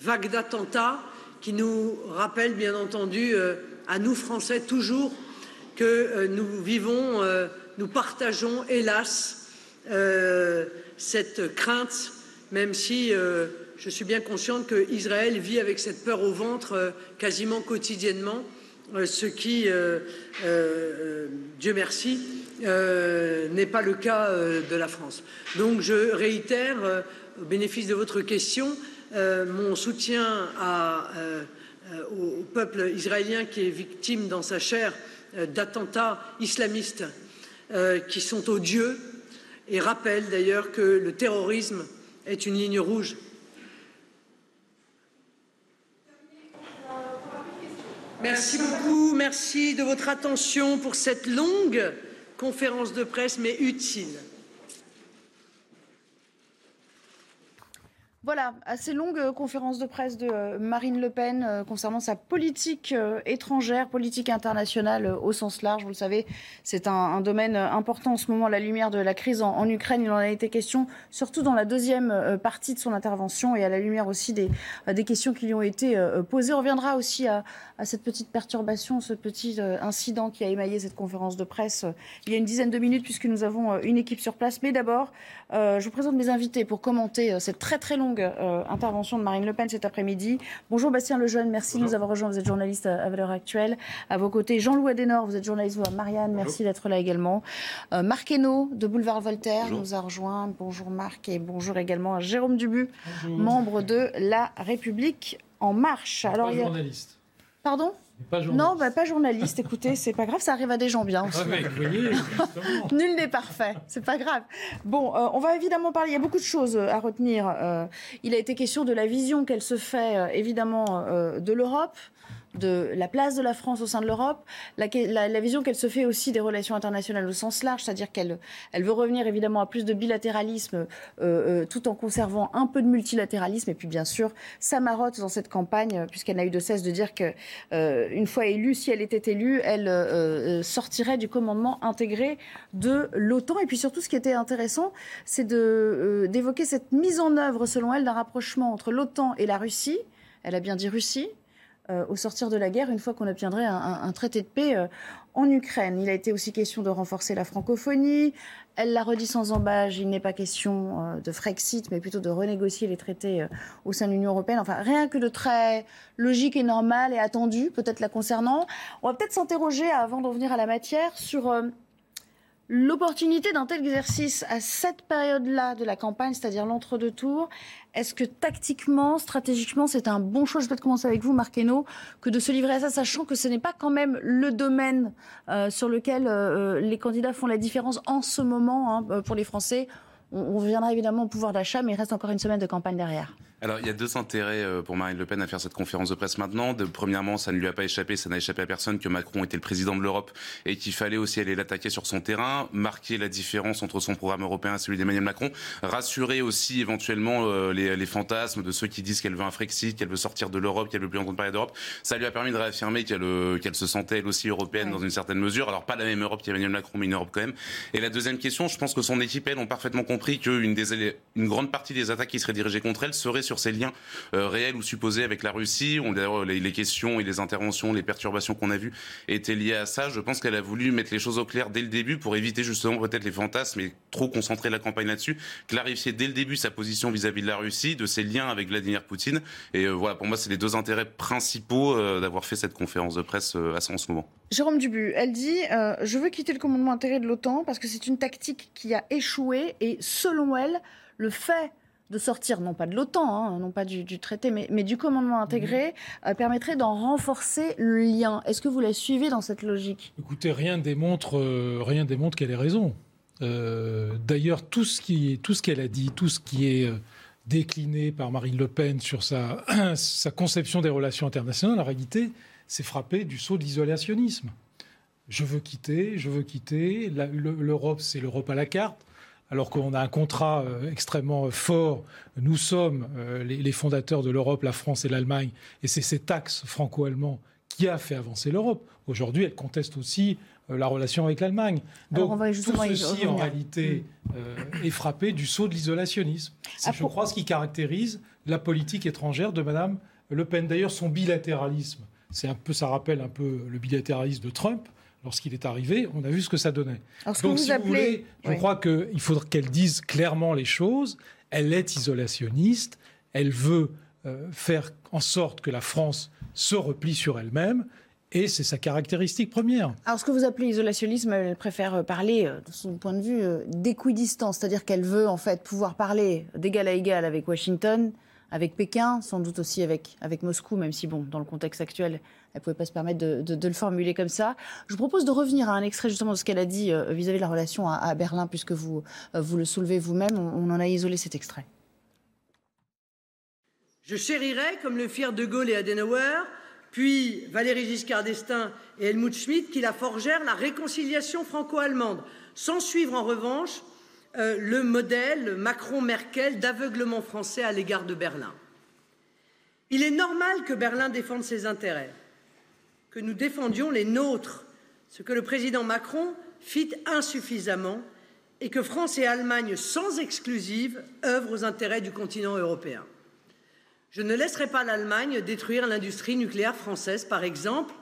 vague d'attentats qui nous rappelle bien entendu euh, à nous Français toujours que euh, nous vivons, euh, nous partageons hélas euh, cette crainte, même si euh, je suis bien consciente qu'Israël vit avec cette peur au ventre euh, quasiment quotidiennement, euh, ce qui, euh, euh, Dieu merci, Euh, n'est pas le cas euh, de la France. Donc je réitère, euh, au bénéfice de votre question, euh, mon soutien à, euh, euh, au peuple israélien qui est victime dans sa chair euh, d'attentats islamistes euh, qui sont odieux et rappelle d'ailleurs que le terrorisme est une ligne rouge. Merci beaucoup, merci de votre attention pour cette longue conférence de presse, mais utile. Voilà, assez longue conférence de presse de Marine Le Pen concernant sa politique étrangère, politique internationale au sens large. Vous le savez, c'est un, un domaine important en ce moment, à la lumière de la crise en, en Ukraine. Il en a été question, surtout dans la deuxième partie de son intervention et à la lumière aussi des, des questions qui lui ont été posées. On reviendra aussi à, à cette petite perturbation, ce petit incident qui a émaillé cette conférence de presse il y a une dizaine de minutes, puisque nous avons une équipe sur place. Mais d'abord, euh, je vous présente mes invités pour commenter cette très très longue euh, intervention de Marine Le Pen cet après-midi. Bonjour Bastien Lejeune, merci Bonjour. de nous avoir rejoints. Vous êtes journaliste à, à Valeurs Actuelles. À vos côtés, Jean-Louis Adenor, vous êtes journaliste. Vous à Marianne, Bonjour. merci d'être là également. Euh, Marc Hainaut de Boulevard Voltaire Bonjour. nous a rejoint. Bonjour Marc et bonjour également à Jérôme Dubu, Bonjour. membre de La République En Marche. Alors, pas il y a... journaliste. Pardon ? Pas non, bah, pas journaliste, écoutez, c'est pas grave, ça arrive à des gens bien. Ah ouais, voyez, nul n'est parfait, c'est pas grave. Bon, euh, on va évidemment parler, il y a beaucoup de choses à retenir. Euh, il a été question de la vision qu'elle se fait, euh, évidemment, euh, de l'Europe, de la place de la France au sein de l'Europe, la, la, la vision qu'elle se fait aussi des relations internationales au sens large, c'est-à-dire qu'elle elle veut revenir évidemment à plus de bilatéralisme euh, euh, tout en conservant un peu de multilatéralisme et puis bien sûr sa marotte dans cette campagne puisqu'elle n'a eu de cesse de dire qu'une euh, fois élue, si elle était élue, elle euh, sortirait du commandement intégré de l'OTAN. Et puis surtout ce qui était intéressant, c'est de, euh, d'évoquer cette mise en œuvre selon elle d'un rapprochement entre l'OTAN et la Russie, elle a bien dit Russie, au sortir de la guerre, une fois qu'on obtiendrait un, un, un traité de paix euh, en Ukraine. Il a été aussi question de renforcer la francophonie. Elle l'a redit sans embâche, il n'est pas question euh, de Frexit, mais plutôt de renégocier les traités euh, au sein de l'Union européenne. Enfin, rien que de très logique et normal et attendu, peut-être la concernant. On va peut-être s'interroger, avant d'en venir à la matière, sur euh, l'opportunité d'un tel exercice à cette période-là de la campagne, c'est-à-dire l'entre-deux tours. Est-ce que tactiquement, stratégiquement, c'est un bon choix, je vais peut-être commencer avec vous, Marc Hainaut, que de se livrer à ça, sachant que ce n'est pas quand même le domaine euh, sur lequel euh, les candidats font la différence en ce moment, hein, pour les Français. On, on reviendra évidemment au pouvoir d'achat, mais il reste encore une semaine de campagne derrière. Alors, il y a deux intérêts pour Marine Le Pen à faire cette conférence de presse maintenant. De, premièrement, ça ne lui a pas échappé, ça n'a échappé à personne que Macron était le président de l'Europe et qu'il fallait aussi aller l'attaquer sur son terrain, marquer la différence entre son programme européen et celui d'Emmanuel Macron, rassurer aussi éventuellement euh, les, les fantasmes de ceux qui disent qu'elle veut un Frexit, qu'elle veut sortir de l'Europe, qu'elle veut plus entendre parler d'Europe. Ça lui a permis de réaffirmer qu'elle, euh, qu'elle se sentait elle aussi européenne, ouais, dans une certaine mesure. Alors, pas la même Europe qu'Emmanuel Macron, mais une Europe quand même. Et la deuxième question, je pense que son équipe, elle, ont parfaitement compris qu'une des, une grande partie des attaques qui seraient dirigées contre elle serait sur ses liens euh, réels ou supposés avec la Russie. On, d'ailleurs, les, les questions et les interventions, les perturbations qu'on a vues étaient liées à ça. Je pense qu'elle a voulu mettre les choses au clair dès le début pour éviter justement peut-être les fantasmes et trop concentrer la campagne là-dessus, clarifier dès le début sa position vis-à-vis de la Russie, de ses liens avec Vladimir Poutine. Et euh, voilà, pour moi, c'est les deux intérêts principaux euh, d'avoir fait cette conférence de presse euh, à ça en ce moment. Jérôme Dubu, elle dit euh, « Je veux quitter le commandement intégré de l'OTAN parce que c'est une tactique qui a échoué et selon elle, le fait de sortir, non pas de l'OTAN, hein, non pas du, du traité, mais, mais du commandement intégré, euh, permettrait d'en renforcer le lien. Est-ce que vous la suivez dans cette logique ? Écoutez, rien démontre, euh, rien démontre qu'elle ait raison. Euh, d'ailleurs, tout ce, qui, tout ce qu'elle a dit, tout ce qui est euh, décliné par Marine Le Pen sur sa, sa conception des relations internationales, en réalité, c'est frappé du sceau de l'isolationnisme. Je veux quitter, je veux quitter. La, le, l'Europe, c'est l'Europe à la carte. Alors qu'on a un contrat euh, extrêmement fort. Nous sommes euh, les, les fondateurs de l'Europe, la France et l'Allemagne. Et c'est cet axe franco-allemand qui a fait avancer l'Europe. Aujourd'hui, elle conteste aussi euh, la relation avec l'Allemagne. Donc tout ceci, en réalité, euh, est frappé du sceau de l'isolationnisme. C'est, je crois, ce qui caractérise la politique étrangère de Mme Le Pen. D'ailleurs, son bilatéralisme, c'est un peu, ça rappelle un peu le bilatéralisme de Trump. Lorsqu'il est arrivé, on a vu ce que ça donnait. Alors, donc, vous si appelez... vous voulez, je oui. crois qu'il faudrait qu'elle dise clairement les choses. Elle est isolationniste. Elle veut euh, faire en sorte que la France se replie sur elle-même. Et c'est sa caractéristique première. Alors, ce que vous appelez isolationnisme, elle préfère parler, de son point de vue, d'équidistance. C'est-à-dire qu'elle veut, en fait, pouvoir parler d'égal à égal avec Washington, avec Pékin, sans doute aussi avec, avec Moscou, même si, bon, dans le contexte actuel, elle ne pouvait pas se permettre de, de, de le formuler comme ça. Je vous propose de revenir à un extrait justement de ce qu'elle a dit euh, vis-à-vis de la relation à, à Berlin, puisque vous, euh, vous le soulevez vous-même. On, on en a isolé cet extrait. Je chérirai, comme le firent De Gaulle et Adenauer, puis Valéry Giscard d'Estaing et Helmut Schmidt, qui la forgèrent, la réconciliation franco-allemande, sans suivre en revanche Euh, le modèle Macron-Merkel d'aveuglement français à l'égard de Berlin. Il est normal que Berlin défende ses intérêts, que nous défendions les nôtres, ce que le président Macron fit insuffisamment, et que France et Allemagne, sans exclusive, œuvrent aux intérêts du continent européen. Je ne laisserai pas l'Allemagne détruire l'industrie nucléaire française, par exemple,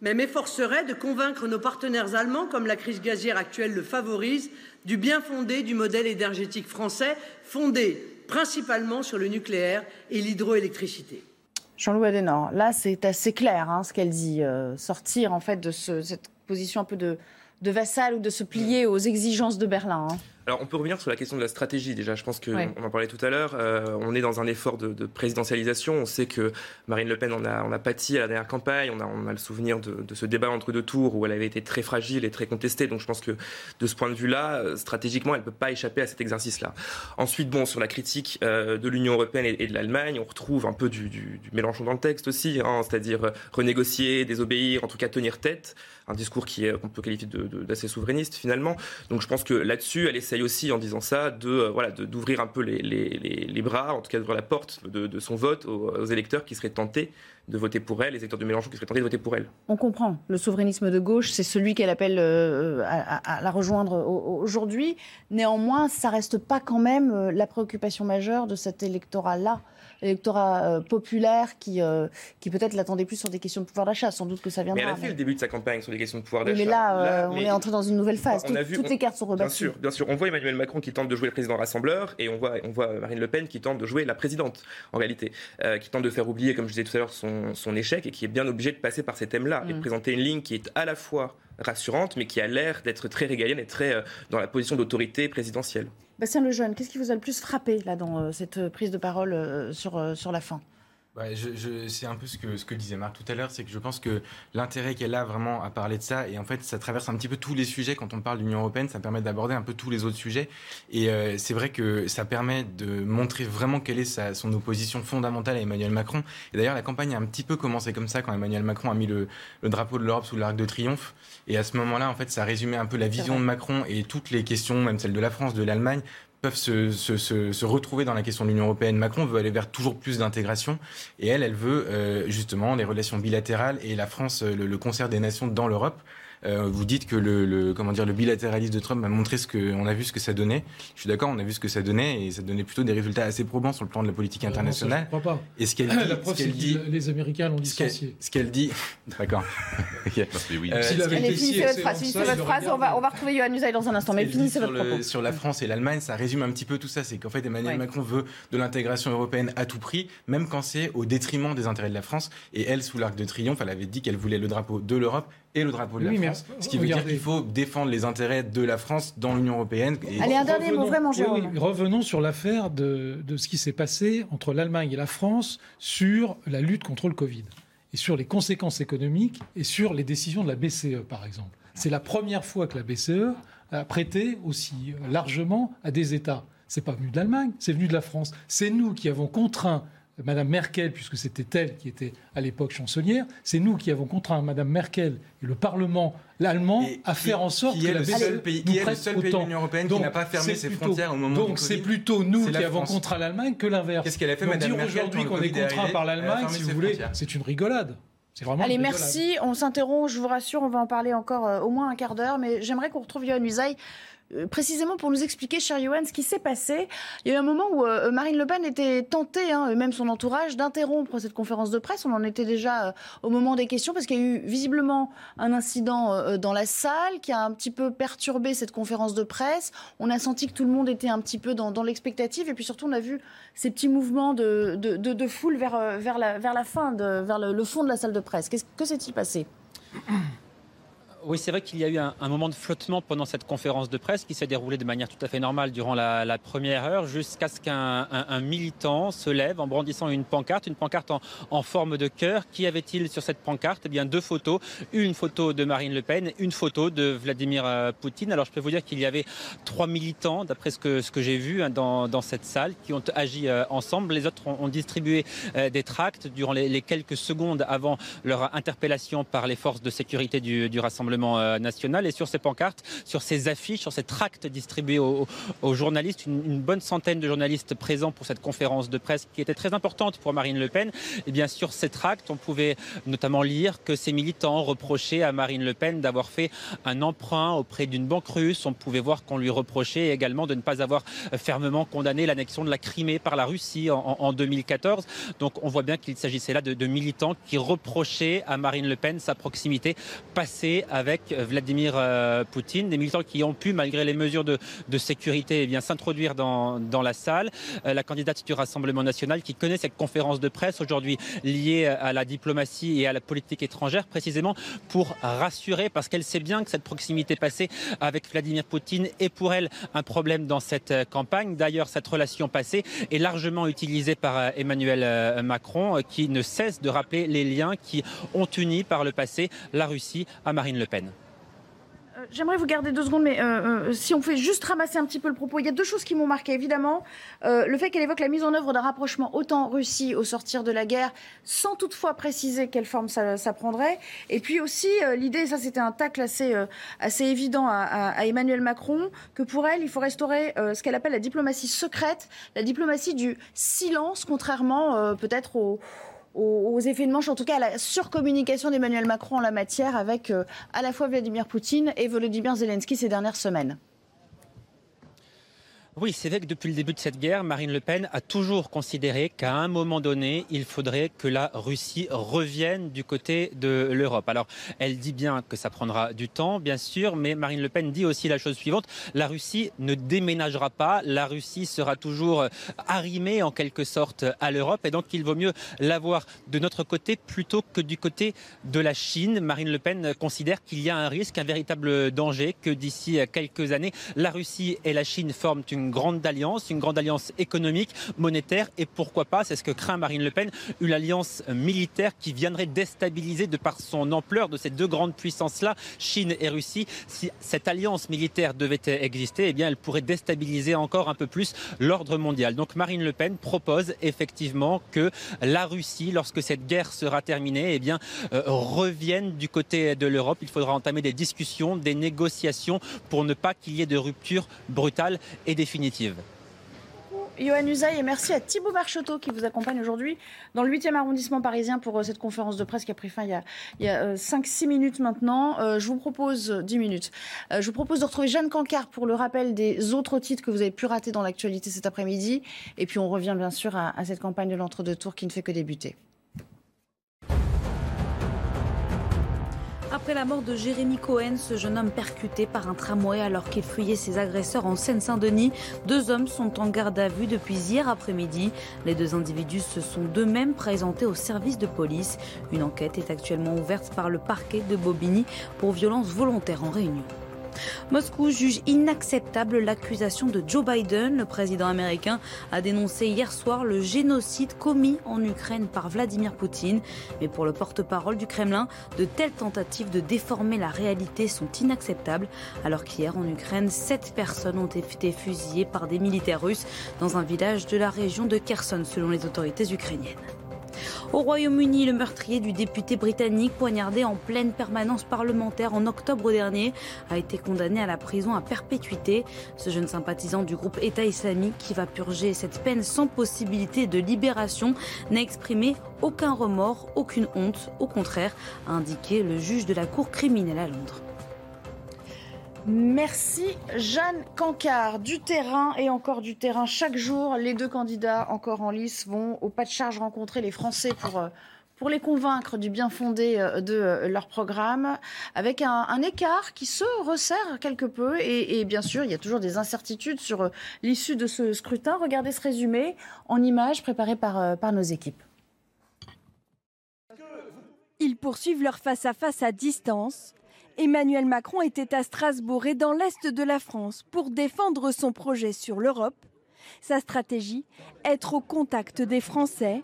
mais m'efforcerai de convaincre nos partenaires allemands, comme la crise gazière actuelle le favorise, du bien fondé du modèle énergétique français, fondé principalement sur le nucléaire et l'hydroélectricité. Jean-Louis Adenor, là c'est assez clair, hein, ce qu'elle dit, euh, sortir en fait de ce, cette position un peu de, de vassal ou de se plier aux exigences de Berlin. Hein. Alors, on peut revenir sur la question de la stratégie, déjà. Je pense qu'on ouais. en parlait tout à l'heure. Euh, on est dans un effort de, de présidentialisation. On sait que Marine Le Pen en a, on a pâti à la dernière campagne. On a, on a le souvenir de, de ce débat entre deux tours où elle avait été très fragile et très contestée. Donc, je pense que de ce point de vue-là, stratégiquement, elle ne peut pas échapper à cet exercice-là. Ensuite, bon, sur la critique euh, de l'Union européenne et, et de l'Allemagne, on retrouve un peu du, du, du Mélenchon dans le texte aussi, hein, c'est-à-dire renégocier, désobéir, en tout cas tenir tête. Un discours qui est, qu'on peut qualifier de, de, d'assez souverainiste, finalement. Donc, je pense que là-dessus, elle essaye aussi, en disant ça, de, euh, voilà, de, d'ouvrir un peu les, les, les, les bras, en tout cas d'ouvrir la porte de, de son vote aux, aux électeurs qui seraient tentés de voter pour elle, les électeurs de Mélenchon qui seraient tentés de voter pour elle. On comprend. Le souverainisme de gauche, c'est celui qu'elle appelle euh, à, à la rejoindre aujourd'hui. Néanmoins, ça reste pas quand même la préoccupation majeure de cet électorat-là, électorat euh, populaire qui, euh, qui peut-être l'attendait plus sur des questions de pouvoir d'achat. Sans doute que ça viendra. Mais elle a fait mais... le début de sa campagne sur les questions de pouvoir d'achat. Oui, mais là, euh, là on mais... est entré dans une nouvelle phase. Tout, vu, toutes on... les cartes sont rebattues. Bien sûr, bien sûr. On voit Emmanuel Macron qui tente de jouer le président rassembleur et on voit, on voit Marine Le Pen qui tente de jouer la présidente, en réalité, euh, qui tente de faire oublier, comme je disais tout à l'heure, son, son échec et qui est bien obligée de passer par ces thèmes-là mmh. et de présenter une ligne qui est à la fois rassurante mais qui a l'air d'être très régalienne et très euh, dans la position d'autorité présidentielle. Bastien Lejeune, qu'est-ce qui vous a le plus frappé là, dans euh, cette prise de parole euh, sur, euh, sur la fin ? Ouais, je, je, c'est un peu ce que, ce que disait Marc tout à l'heure, c'est que je pense que l'intérêt qu'elle a vraiment à parler de ça, et en fait ça traverse un petit peu tous les sujets. Quand on parle de l'Union européenne, ça permet d'aborder un peu tous les autres sujets, et euh, c'est vrai que ça permet de montrer vraiment quelle est sa, son opposition fondamentale à Emmanuel Macron. Et d'ailleurs la campagne a un petit peu commencé comme ça, quand Emmanuel Macron a mis le, le drapeau de l'Europe sous l'Arc de Triomphe, et à ce moment-là en fait ça résumait un peu la vision de Macron, et toutes les questions, même celles de la France, de l'Allemagne, peuvent se, se, se, se retrouver dans la question de l'Union européenne. Macron veut aller vers toujours plus d'intégration, et elle, elle veut euh, justement les relations bilatérales et la France, le, le concert des nations dans l'Europe. Euh, vous dites que le, le, comment dire, le bilatéralisme de Trump a montré ce que, on a vu ce que ça donnait. Je suis d'accord, on a vu ce que ça donnait, et ça donnait plutôt des résultats assez probants sur le plan de la politique internationale. Euh, non, ça, je crois pas. Et ce qu'elle dit, la preuve, ce qu'elle c'est dit, que les Américains l'ont licencié. Ce qu'elle dit, d'accord. Okay. Oui. Euh, Allez, finissez votre phrase. Finissez votre phrase. On va, on va retrouver Yohann Usaï dans un instant. Mais finissez votre propos. Sur la France et l'Allemagne, ça résume un petit peu tout ça. C'est qu'en fait, Emmanuel ouais. Macron veut de l'intégration européenne à tout prix, même quand c'est au détriment des intérêts de la France. Et elle, sous l'Arc de Triomphe, elle avait dit qu'elle voulait le drapeau de l'Europe et le drapeau de la oui, France, mais... ce qui veut Regardez. dire qu'il faut défendre les intérêts de la France dans l'Union européenne. Et... Allez, un dernier mot, vraiment, Jérôme. Oui, revenons sur l'affaire de, de ce qui s'est passé entre l'Allemagne et la France sur la lutte contre le Covid, et sur les conséquences économiques, et sur les décisions de la B C E, par exemple. C'est la première fois que la B C E a prêté aussi largement à des États. C'est pas venu de l'Allemagne, c'est venu de la France. C'est nous qui avons contraint Madame Merkel, puisque c'était elle qui était à l'époque chancelière, c'est nous qui avons contraint Madame Merkel et le Parlement allemand et, à faire et, en sorte que la B C E nous prête autant. Pays de l'Union européenne donc, qui n'a pas fermé ses plutôt, frontières au moment donc, du Covid. Donc c'est plutôt nous c'est qui avons contraint l'Allemagne que l'inverse. Qu'est-ce qu'elle a fait, donc, Madame dire Merkel, aujourd'hui qu'on est contraint par l'Allemagne, si vous voulez, c'est une rigolade. Allez, merci. On s'interrompt, je vous rassure, on va en parler encore euh, au moins un quart d'heure, mais j'aimerais qu'on retrouve Yohann Usaï euh, précisément pour nous expliquer, cher Yohann, ce qui s'est passé. Il y a eu un moment où euh, Marine Le Pen était tentée, hein, et même son entourage, d'interrompre cette conférence de presse. On en était déjà euh, au moment des questions, parce qu'il y a eu visiblement un incident euh, dans la salle qui a un petit peu perturbé cette conférence de presse. On a senti que tout le monde était un petit peu dans, dans l'expectative, et puis surtout on a vu ces petits mouvements de, de, de, de foule vers, vers, la, vers la fin, de, vers le, le fond de la salle de presse. Qu'est-ce que s'est-il passé ? Oui, c'est vrai qu'il y a eu un, un moment de flottement pendant cette conférence de presse qui s'est déroulée de manière tout à fait normale durant la, la première heure, jusqu'à ce qu'un un, un militant se lève en brandissant une pancarte, une pancarte en, en forme de cœur. Qu'y avait-il sur cette pancarte ? Eh bien, deux photos, une photo de Marine Le Pen, une photo de Vladimir euh, Poutine. Alors, je peux vous dire qu'il y avait trois militants, d'après ce que, ce que j'ai vu hein, dans, dans cette salle, qui ont agi euh, ensemble. Les autres ont, ont distribué euh, des tracts durant les, les quelques secondes avant leur interpellation par les forces de sécurité du, du Rassemblement national. Et sur ces pancartes, sur ces affiches, sur ces tracts distribués aux, aux journalistes, une, une bonne centaine de journalistes présents pour cette conférence de presse qui était très importante pour Marine Le Pen. Et bien sur ces tracts, on pouvait notamment lire que ces militants reprochaient à Marine Le Pen d'avoir fait un emprunt auprès d'une banque russe. On pouvait voir qu'on lui reprochait également de ne pas avoir fermement condamné l'annexion de la Crimée par la Russie en, en deux mille quatorze. Donc on voit bien qu'il s'agissait là de, de militants qui reprochaient à Marine Le Pen sa proximité passée à avec Vladimir euh, Poutine. Des militants qui ont pu, malgré les mesures de, de sécurité, eh bien, s'introduire dans, dans la salle. Euh, la candidate du Rassemblement national qui connaît cette conférence de presse aujourd'hui liée à la diplomatie et à la politique étrangère, précisément pour rassurer, parce qu'elle sait bien que cette proximité passée avec Vladimir Poutine est pour elle un problème dans cette campagne. D'ailleurs, cette relation passée est largement utilisée par Emmanuel Macron, qui ne cesse de rappeler les liens qui ont uni par le passé la Russie à Marine Le Pen. J'aimerais vous garder deux secondes, mais euh, euh, si on fait juste ramasser un petit peu le propos, il y a deux choses qui m'ont marqué, évidemment. Euh, le fait qu'elle évoque la mise en œuvre d'un rapprochement OTAN-Russie au sortir de la guerre, sans toutefois préciser quelle forme ça, ça prendrait. Et puis aussi, euh, l'idée, ça c'était un tacle assez, euh, assez évident à, à, à Emmanuel Macron, que pour elle, il faut restaurer euh, ce qu'elle appelle la diplomatie secrète, la diplomatie du silence, contrairement euh, peut-être au... aux effets de manche, en tout cas à la surcommunication d'Emmanuel Macron en la matière avec euh, à la fois Vladimir Poutine et Volodymyr Zelensky ces dernières semaines. Oui, c'est vrai que depuis le début de cette guerre, Marine Le Pen a toujours considéré qu'à un moment donné, il faudrait que la Russie revienne du côté de l'Europe. Alors, elle dit bien que ça prendra du temps, bien sûr, mais Marine Le Pen dit aussi la chose suivante, la Russie ne déménagera pas, la Russie sera toujours arrimée en quelque sorte à l'Europe, et donc il vaut mieux l'avoir de notre côté plutôt que du côté de la Chine. Marine Le Pen considère qu'il y a un risque, un véritable danger, que d'ici quelques années, la Russie et la Chine forment une Une grande alliance, une grande alliance économique, monétaire et pourquoi pas, c'est ce que craint Marine Le Pen, une alliance militaire qui viendrait déstabiliser de par son ampleur de ces deux grandes puissances-là, Chine et Russie. Si cette alliance militaire devait exister, eh bien, elle pourrait déstabiliser encore un peu plus l'ordre mondial. Donc Marine Le Pen propose effectivement que la Russie, lorsque cette guerre sera terminée, eh bien, euh, revienne du côté de l'Europe. Il faudra entamer des discussions, des négociations pour ne pas qu'il y ait de rupture brutale et définitive. Yohann Usaï, et merci à Thibaut Marcheteau qui vous accompagne aujourd'hui dans le huitième arrondissement parisien pour cette conférence de presse qui a pris fin il y a, il y a cinq six minutes maintenant. Je vous propose dix minutes. Je vous propose de retrouver Jeanne Cancard pour le rappel des autres titres que vous avez pu rater dans l'actualité cet après-midi. Et puis on revient bien sûr à, à cette campagne de l'entre-deux tours qui ne fait que débuter. Après la mort de Jérémy Cohen, ce jeune homme percuté par un tramway alors qu'il fuyait ses agresseurs en Seine-Saint-Denis, deux hommes sont en garde à vue depuis hier après-midi. Les deux individus se sont d'eux-mêmes présentés au service de police. Une enquête est actuellement ouverte par le parquet de Bobigny pour violence volontaire en réunion. Moscou juge inacceptable l'accusation de Joe Biden. Le président américain a dénoncé hier soir le génocide commis en Ukraine par Vladimir Poutine. Mais pour le porte-parole du Kremlin, de telles tentatives de déformer la réalité sont inacceptables. Alors qu'hier en Ukraine, sept personnes ont été fusillées par des militaires russes dans un village de la région de Kherson, selon les autorités ukrainiennes. Au Royaume-Uni, le meurtrier du député britannique poignardé en pleine permanence parlementaire en octobre dernier a été condamné à la prison à perpétuité. Ce jeune sympathisant du groupe État islamique qui va purger cette peine sans possibilité de libération n'a exprimé aucun remords, aucune honte. Au contraire, a indiqué le juge de la Cour criminelle à Londres. Merci Jeanne Cancard. Du terrain et encore du terrain. Chaque jour, les deux candidats encore en lice vont au pas de charge rencontrer les Français pour, pour les convaincre du bien fondé de leur programme, avec un, un écart qui se resserre quelque peu. Et, et bien sûr, il y a toujours des incertitudes sur l'issue de ce scrutin. Regardez ce résumé en images préparé par, par nos équipes. Ils poursuivent leur face-à-face à distance. Emmanuel Macron était à Strasbourg et dans l'Est de la France pour défendre son projet sur l'Europe. Sa stratégie, être au contact des Français.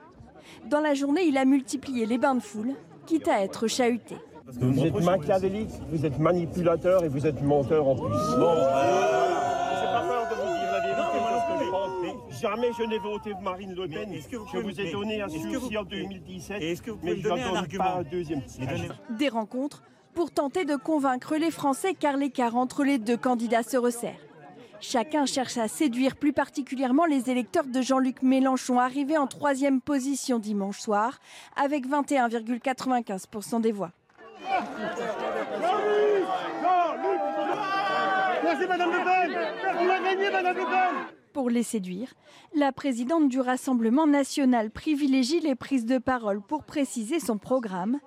Dans la journée, il a multiplié les bains de foule, quitte à être chahuté. Vous êtes machiavélique, vous êtes manipulateur et vous êtes menteur en plus. Bon, j'ai pas peur de vous dire la vérité, c'est moi ce que je pense. Mais jamais je n'ai voté Marine Le Pen. Je vous ai donné un sursis en deux mille dix-sept, mais je n'attends pas un deuxième tirage. Des rencontres pour tenter de convaincre les Français car l'écart entre les deux candidats se resserre. Chacun cherche à séduire plus particulièrement les électeurs de Jean-Luc Mélenchon, arrivé en troisième position dimanche soir, avec vingt et un virgule quatre-vingt-quinze pour cent des voix. Pour les séduire, la présidente du Rassemblement national privilégie les prises de parole pour préciser son programme.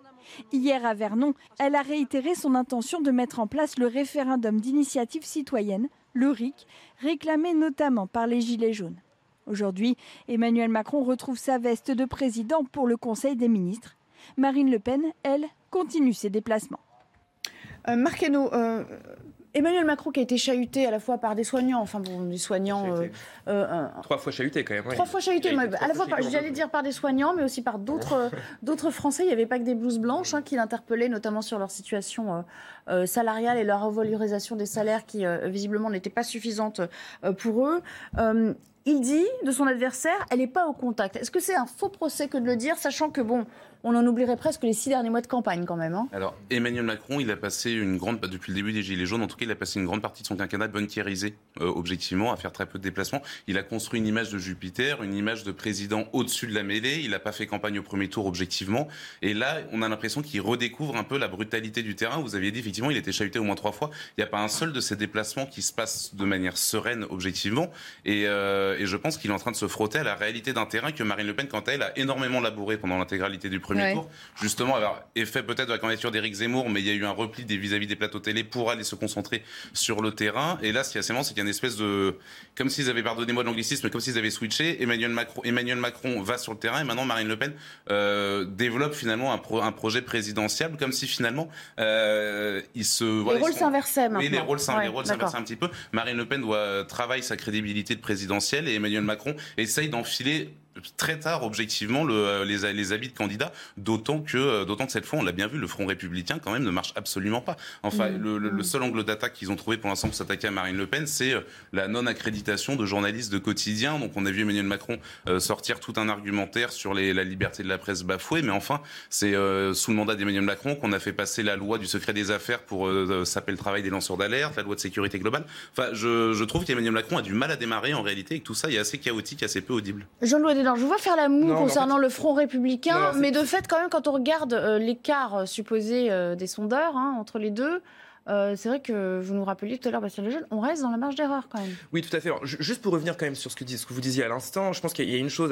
Hier à Vernon, elle a réitéré son intention de mettre en place le référendum d'initiative citoyenne, le R I C, réclamé notamment par les Gilets jaunes. Aujourd'hui, Emmanuel Macron retrouve sa veste de président pour le Conseil des ministres. Marine Le Pen, elle, continue ses déplacements. Euh, Marc Hainaut, euh, Emmanuel Macron qui a été chahuté à la fois par des soignants, enfin bon, des soignants... Euh, euh, trois fois chahuté quand même. Trois ouais. fois chahuté, mais, trois à la fois, par, j'allais dire par des soignants, mais aussi par d'autres, d'autres Français. Il n'y avait pas que des blouses blanches hein, qui l'interpellaient, notamment sur leur situation euh, salariale et leur revalorisation des salaires qui, euh, visiblement, n'était pas suffisante euh, pour eux. Euh, Il dit de son adversaire, elle n'est pas au contact. Est-ce que c'est un faux procès que de le dire, sachant que, bon, on en oublierait presque les six derniers mois de campagne quand même hein. Alors, Emmanuel Macron, il a passé une grande... Depuis le début des Gilets jaunes, en tout cas, il a passé une grande partie de son quinquennat bunkérisé, euh, objectivement, à faire très peu de déplacements. Il a construit une image de Jupiter, une image de président au-dessus de la mêlée. Il n'a pas fait campagne au premier tour, objectivement. Et là, on a l'impression qu'il redécouvre un peu la brutalité du terrain. Vous aviez dit, effectivement, il était chahuté au moins trois fois. Il n'y a pas un seul de ces déplacements qui se passe de manière sereine, objectivement. Et... Euh, Et je pense qu'il est en train de se frotter à la réalité d'un terrain que Marine Le Pen, quant à elle, a énormément labouré pendant l'intégralité du premier ouais. tour. Justement, alors, effet peut-être de la candidature d'Éric Zemmour, mais il y a eu un repli des vis-à-vis des plateaux télé pour aller se concentrer sur le terrain. Et là, ce qui est assez marrant, c'est qu'il y a une espèce de... Comme s'ils avaient, pardonnez-moi de l'anglicisme, comme s'ils avaient switché. Emmanuel Macron, Emmanuel Macron va sur le terrain et maintenant Marine Le Pen euh, développe finalement un, pro, un projet présidentiel, comme si finalement euh, ils se... Voilà, les rôles sont... s'inversaient maintenant. Oui, les rôles, ouais, les rôles s'inversaient un petit peu. Marine Le Pen doit travailler sa crédibilité de présidentielle. Et Emmanuel Macron essaye d'enfiler très tard, objectivement, le, les, les habits de candidat, d'autant que, d'autant que cette fois, on l'a bien vu, le Front républicain, quand même, ne marche absolument pas. Enfin, mmh. le, le seul angle d'attaque qu'ils ont trouvé pour l'instant pour s'attaquer à Marine Le Pen, c'est la non-accréditation de journalistes de quotidien. Donc, on a vu Emmanuel Macron euh, sortir tout un argumentaire sur les, la liberté de la presse bafouée, mais enfin, c'est euh, sous le mandat d'Emmanuel Macron qu'on a fait passer la loi du secret des affaires pour euh, saper le travail des lanceurs d'alerte, la loi de sécurité globale. Enfin, je, je trouve qu'Emmanuel Macron a du mal à démarrer, en réalité, et que tout ça est assez chaotique, assez peu audible. Jean-Louis Alors, je vous vois faire la moue non, concernant en fait, le Front républicain, non, non, mais de fait, quand même, quand on regarde euh, l'écart supposé euh, des sondeurs hein, entre les deux, Euh, c'est vrai que vous nous rappeliez tout à l'heure, Bastien Lejeune, on reste dans la marge d'erreur quand même. Oui, tout à fait. Alors, juste pour revenir quand même sur ce que, dis, ce que vous disiez à l'instant, je pense qu'il y a une chose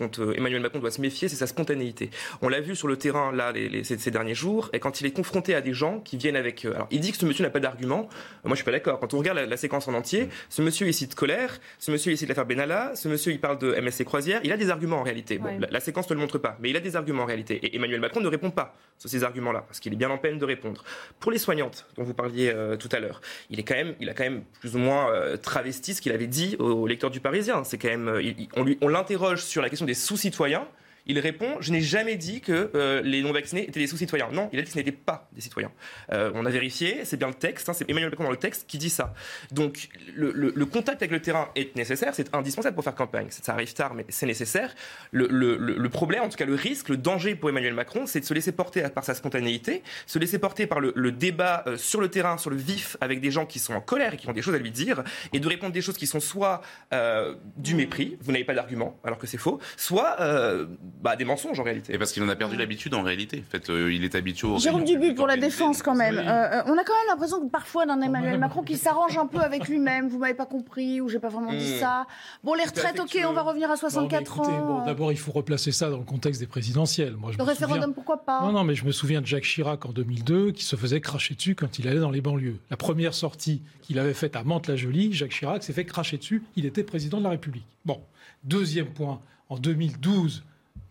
dont euh, Emmanuel Macron doit se méfier, c'est sa spontanéité. On l'a vu sur le terrain là les, les, ces, ces derniers jours, et quand il est confronté à des gens qui viennent avec... Euh, alors, il dit que ce monsieur n'a pas d'argument. Moi, je suis pas d'accord. Quand on regarde la, la séquence en entier, ce monsieur il cite Colère, ce monsieur il cite l'affaire Benalla, ce monsieur il parle de M S C Croisière. Il a des arguments en réalité. Bon, ouais. la, la séquence ne le montre pas, mais il a des arguments en réalité. Et Emmanuel Macron ne répond pas sur ces arguments-là, parce qu'il est bien en peine de répondre. Pour les soignantes, dont vous parliez euh, tout à l'heure. Il est quand même, il a quand même plus ou moins euh, travesti ce qu'il avait dit au, au lecteur du Parisien. C'est quand même, euh, il, on, lui, on l'interroge sur la question des sous-citoyens. Il répond, je n'ai jamais dit que euh, les non-vaccinés étaient des sous-citoyens. Non, il a dit que ce n'étaient pas des citoyens. Euh, on a vérifié, c'est bien le texte, hein, c'est Emmanuel Macron dans le texte qui dit ça. Donc le, le, le contact avec le terrain est nécessaire, c'est indispensable pour faire campagne. Ça arrive tard, mais c'est nécessaire. Le, le, le problème, en tout cas le risque, le danger pour Emmanuel Macron, c'est de se laisser porter par sa spontanéité, se laisser porter par le, le débat euh, sur le terrain, sur le vif, avec des gens qui sont en colère et qui ont des choses à lui dire, et de répondre des choses qui sont soit euh, du mépris, vous n'avez pas d'argument, alors que c'est faux, soit... Euh, Bah, des mensonges en réalité. Et parce qu'il en a perdu l'habitude en réalité. En fait, euh, il est habitué aux... Jérôme Dubu pour la défense quand même. Euh, on a quand même l'impression que parfois d'un Emmanuel Macron qui s'arrange un peu avec lui-même. Vous m'avez pas compris ou j'ai pas vraiment dit ça. Bon, les retraites, ok, on va revenir à soixante-quatre non, écoutez, ans. Bon, d'abord, il faut replacer ça dans le contexte des présidentielles. Moi, je le me référendum, souviens... pourquoi pas ? Non, non, mais je me souviens de Jacques Chirac en deux mille deux qui se faisait cracher dessus quand il allait dans les banlieues. La première sortie qu'il avait faite à Mantes-la-Jolie, Jacques Chirac s'est fait cracher dessus. Il était président de la République. Bon, deuxième point, en deux mille douze.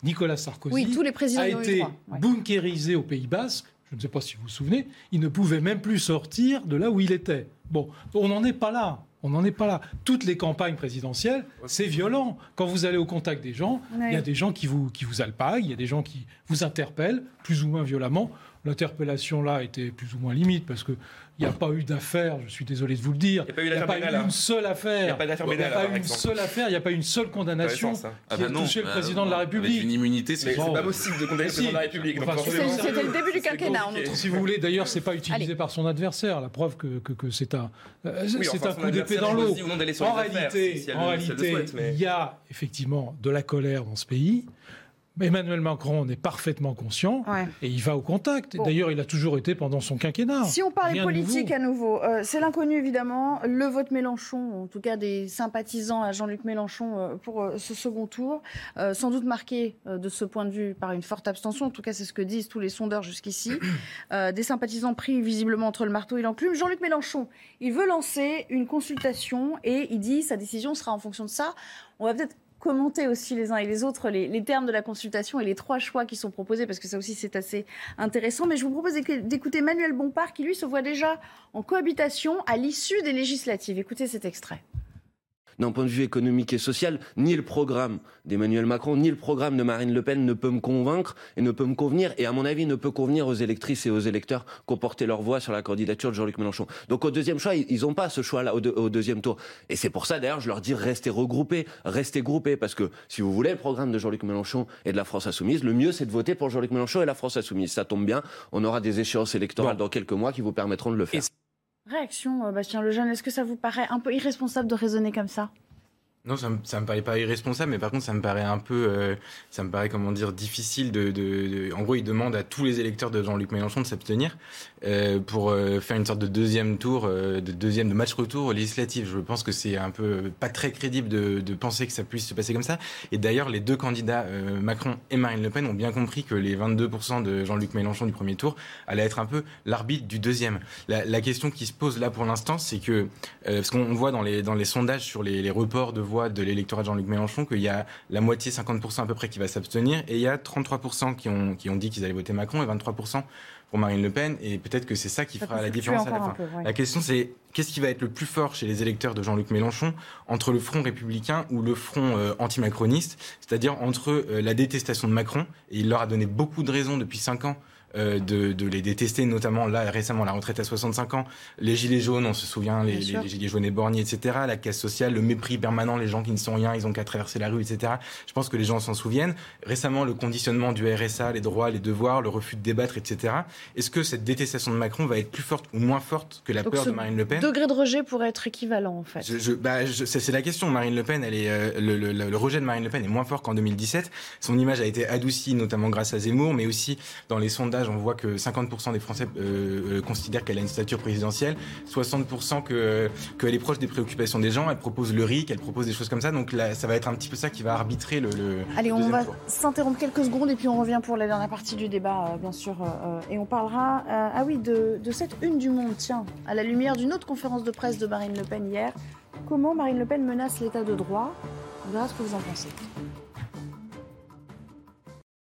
Nicolas Sarkozy oui, tous les présidents a été ouais. bunkérisé au Pays Basque. Je ne sais pas si vous vous souvenez. Il ne pouvait même plus sortir de là où il était. Bon, on n'en est pas là. On n'en est pas là. Toutes les campagnes présidentielles, c'est violent. Quand vous allez au contact des gens, il ouais. y a des gens qui vous, qui vous alpaguent, il y a des gens qui vous interpellent, plus ou moins violemment. L'interpellation, là, était plus ou moins limite, parce qu'il n'y a pas eu d'affaire, je suis désolé de vous le dire. Il n'y a pas eu, a pas eu une seule affaire. Il n'y a pas d'affaire Benalla, par exemple. Il n'y a pas eu une seule affaire, il n'y a pas une seule condamnation qui ah bah a non, touché bah le président bah de la République. Avec une immunité, c'est, bon, c'est pas possible de condamner si, le président de la République. Enfin, donc, c'est, c'était le début du quinquennat. Si vous voulez, d'ailleurs, ce n'est pas utilisé Allez. par son adversaire. La preuve que, que, que c'est un, euh, oui, c'est enfin, un coup d'épée dans l'eau. En réalité, il y a effectivement de la colère dans ce pays. Emmanuel Macron en est parfaitement conscient, ouais. et il va au contact. Bon. D'ailleurs, il a toujours été pendant son quinquennat. Si on parlait politique à nouveau, euh, c'est l'inconnu évidemment, le vote Mélenchon, en tout cas des sympathisants à Jean-Luc Mélenchon euh, pour euh, ce second tour, euh, sans doute marqué euh, de ce point de vue par une forte abstention, en tout cas c'est ce que disent tous les sondeurs jusqu'ici, euh, des sympathisants pris visiblement entre le marteau et l'enclume. Jean-Luc Mélenchon, il veut lancer une consultation et il dit sa décision sera en fonction de ça. On va peut-être commenter aussi les uns et les autres les, les termes de la consultation et les trois choix qui sont proposés, parce que ça aussi c'est assez intéressant. Mais je vous propose d'écouter Manuel Bompard qui lui se voit déjà en cohabitation à l'issue des législatives. Écoutez cet extrait. D'un point de vue économique et social, ni le programme d'Emmanuel Macron, ni le programme de Marine Le Pen ne peut me convaincre et ne peut me convenir, et à mon avis ne peut convenir aux électrices et aux électeurs qui ont porté leur voix sur la candidature de Jean-Luc Mélenchon. Donc au deuxième choix, ils n'ont pas ce choix-là au, de, au deuxième tour. Et c'est pour ça d'ailleurs, je leur dis, restez regroupés, restez groupés, parce que si vous voulez le programme de Jean-Luc Mélenchon et de la France Insoumise, le mieux c'est de voter pour Jean-Luc Mélenchon et la France Insoumise. Ça tombe bien, on aura des échéances électorales bon. dans quelques mois qui vous permettront de le faire. Et... Réaction, Bastien Lejeune, est-ce que ça vous paraît un peu irresponsable de raisonner comme ça ? Non, ça me, ça me paraît pas irresponsable, mais par contre, ça me paraît un peu, euh, ça me paraît, comment dire, difficile de, de, de... En gros, il demande à tous les électeurs de Jean-Luc Mélenchon de s'abstenir euh, pour euh, faire une sorte de deuxième tour, euh, de deuxième, de match retour législatif. Je pense que c'est un peu pas très crédible de, de penser que ça puisse se passer comme ça. Et d'ailleurs, les deux candidats, euh, Macron et Marine Le Pen, ont bien compris que les vingt-deux pour cent de Jean-Luc Mélenchon du premier tour allaient être un peu l'arbitre du deuxième. La, la question qui se pose là pour l'instant, c'est que, euh, parce qu'on voit dans les, dans les sondages sur les, les reports de voix de l'électorat de Jean-Luc Mélenchon, qu'il y a la moitié, cinquante pour cent à peu près, qui va s'abstenir, et il y a trente-trois pour cent qui ont, qui ont dit qu'ils allaient voter Macron et vingt-trois pour cent pour Marine Le Pen, et peut-être que c'est ça qui ça fera la différence à la fin. Peu, ouais. La question c'est, qu'est-ce qui va être le plus fort chez les électeurs de Jean-Luc Mélenchon entre le front républicain ou le front euh, anti-macroniste, c'est-à-dire entre euh, la détestation de Macron, et il leur a donné beaucoup de raisons depuis cinq ans Euh, de, de les détester, notamment là récemment la retraite à soixante-cinq ans, les gilets jaunes, on se souvient, les, les, les gilets jaunes éborgnés, et cetera, la casse sociale, le mépris permanent, les gens qui ne sont rien, ils ont qu'à traverser la rue, et cetera. Je pense que les gens s'en souviennent. Récemment, le conditionnement du R S A, les droits, les devoirs, le refus de débattre, et cetera. Est-ce que cette détestation de Macron va être plus forte ou moins forte que la Donc peur de Marine Le Pen ? Le degré de rejet pourrait être équivalent, en fait. Je, je, bah, je, c'est, c'est la question. Marine Le Pen, elle est, euh, le, le, le, le rejet de Marine Le Pen est moins fort qu'en deux mille dix-sept. Son image a été adoucie, notamment grâce à Zemmour, mais aussi dans les sondages. On voit que cinquante pour cent des Français euh, considèrent qu'elle a une stature présidentielle, soixante pour cent que, euh, qu'elle est proche des préoccupations des gens, elle propose le R I C, elle propose des choses comme ça, donc là, ça va être un petit peu ça qui va arbitrer le, le Allez, le on va tour. S'interrompre quelques secondes et puis on revient pour la dernière partie du débat, euh, bien sûr, euh, et on parlera, euh, ah oui, de, de cette une du Monde, tiens, à la lumière d'une autre conférence de presse de Marine Le Pen hier, comment Marine Le Pen menace l'état de droit, on verra ce que vous en pensez.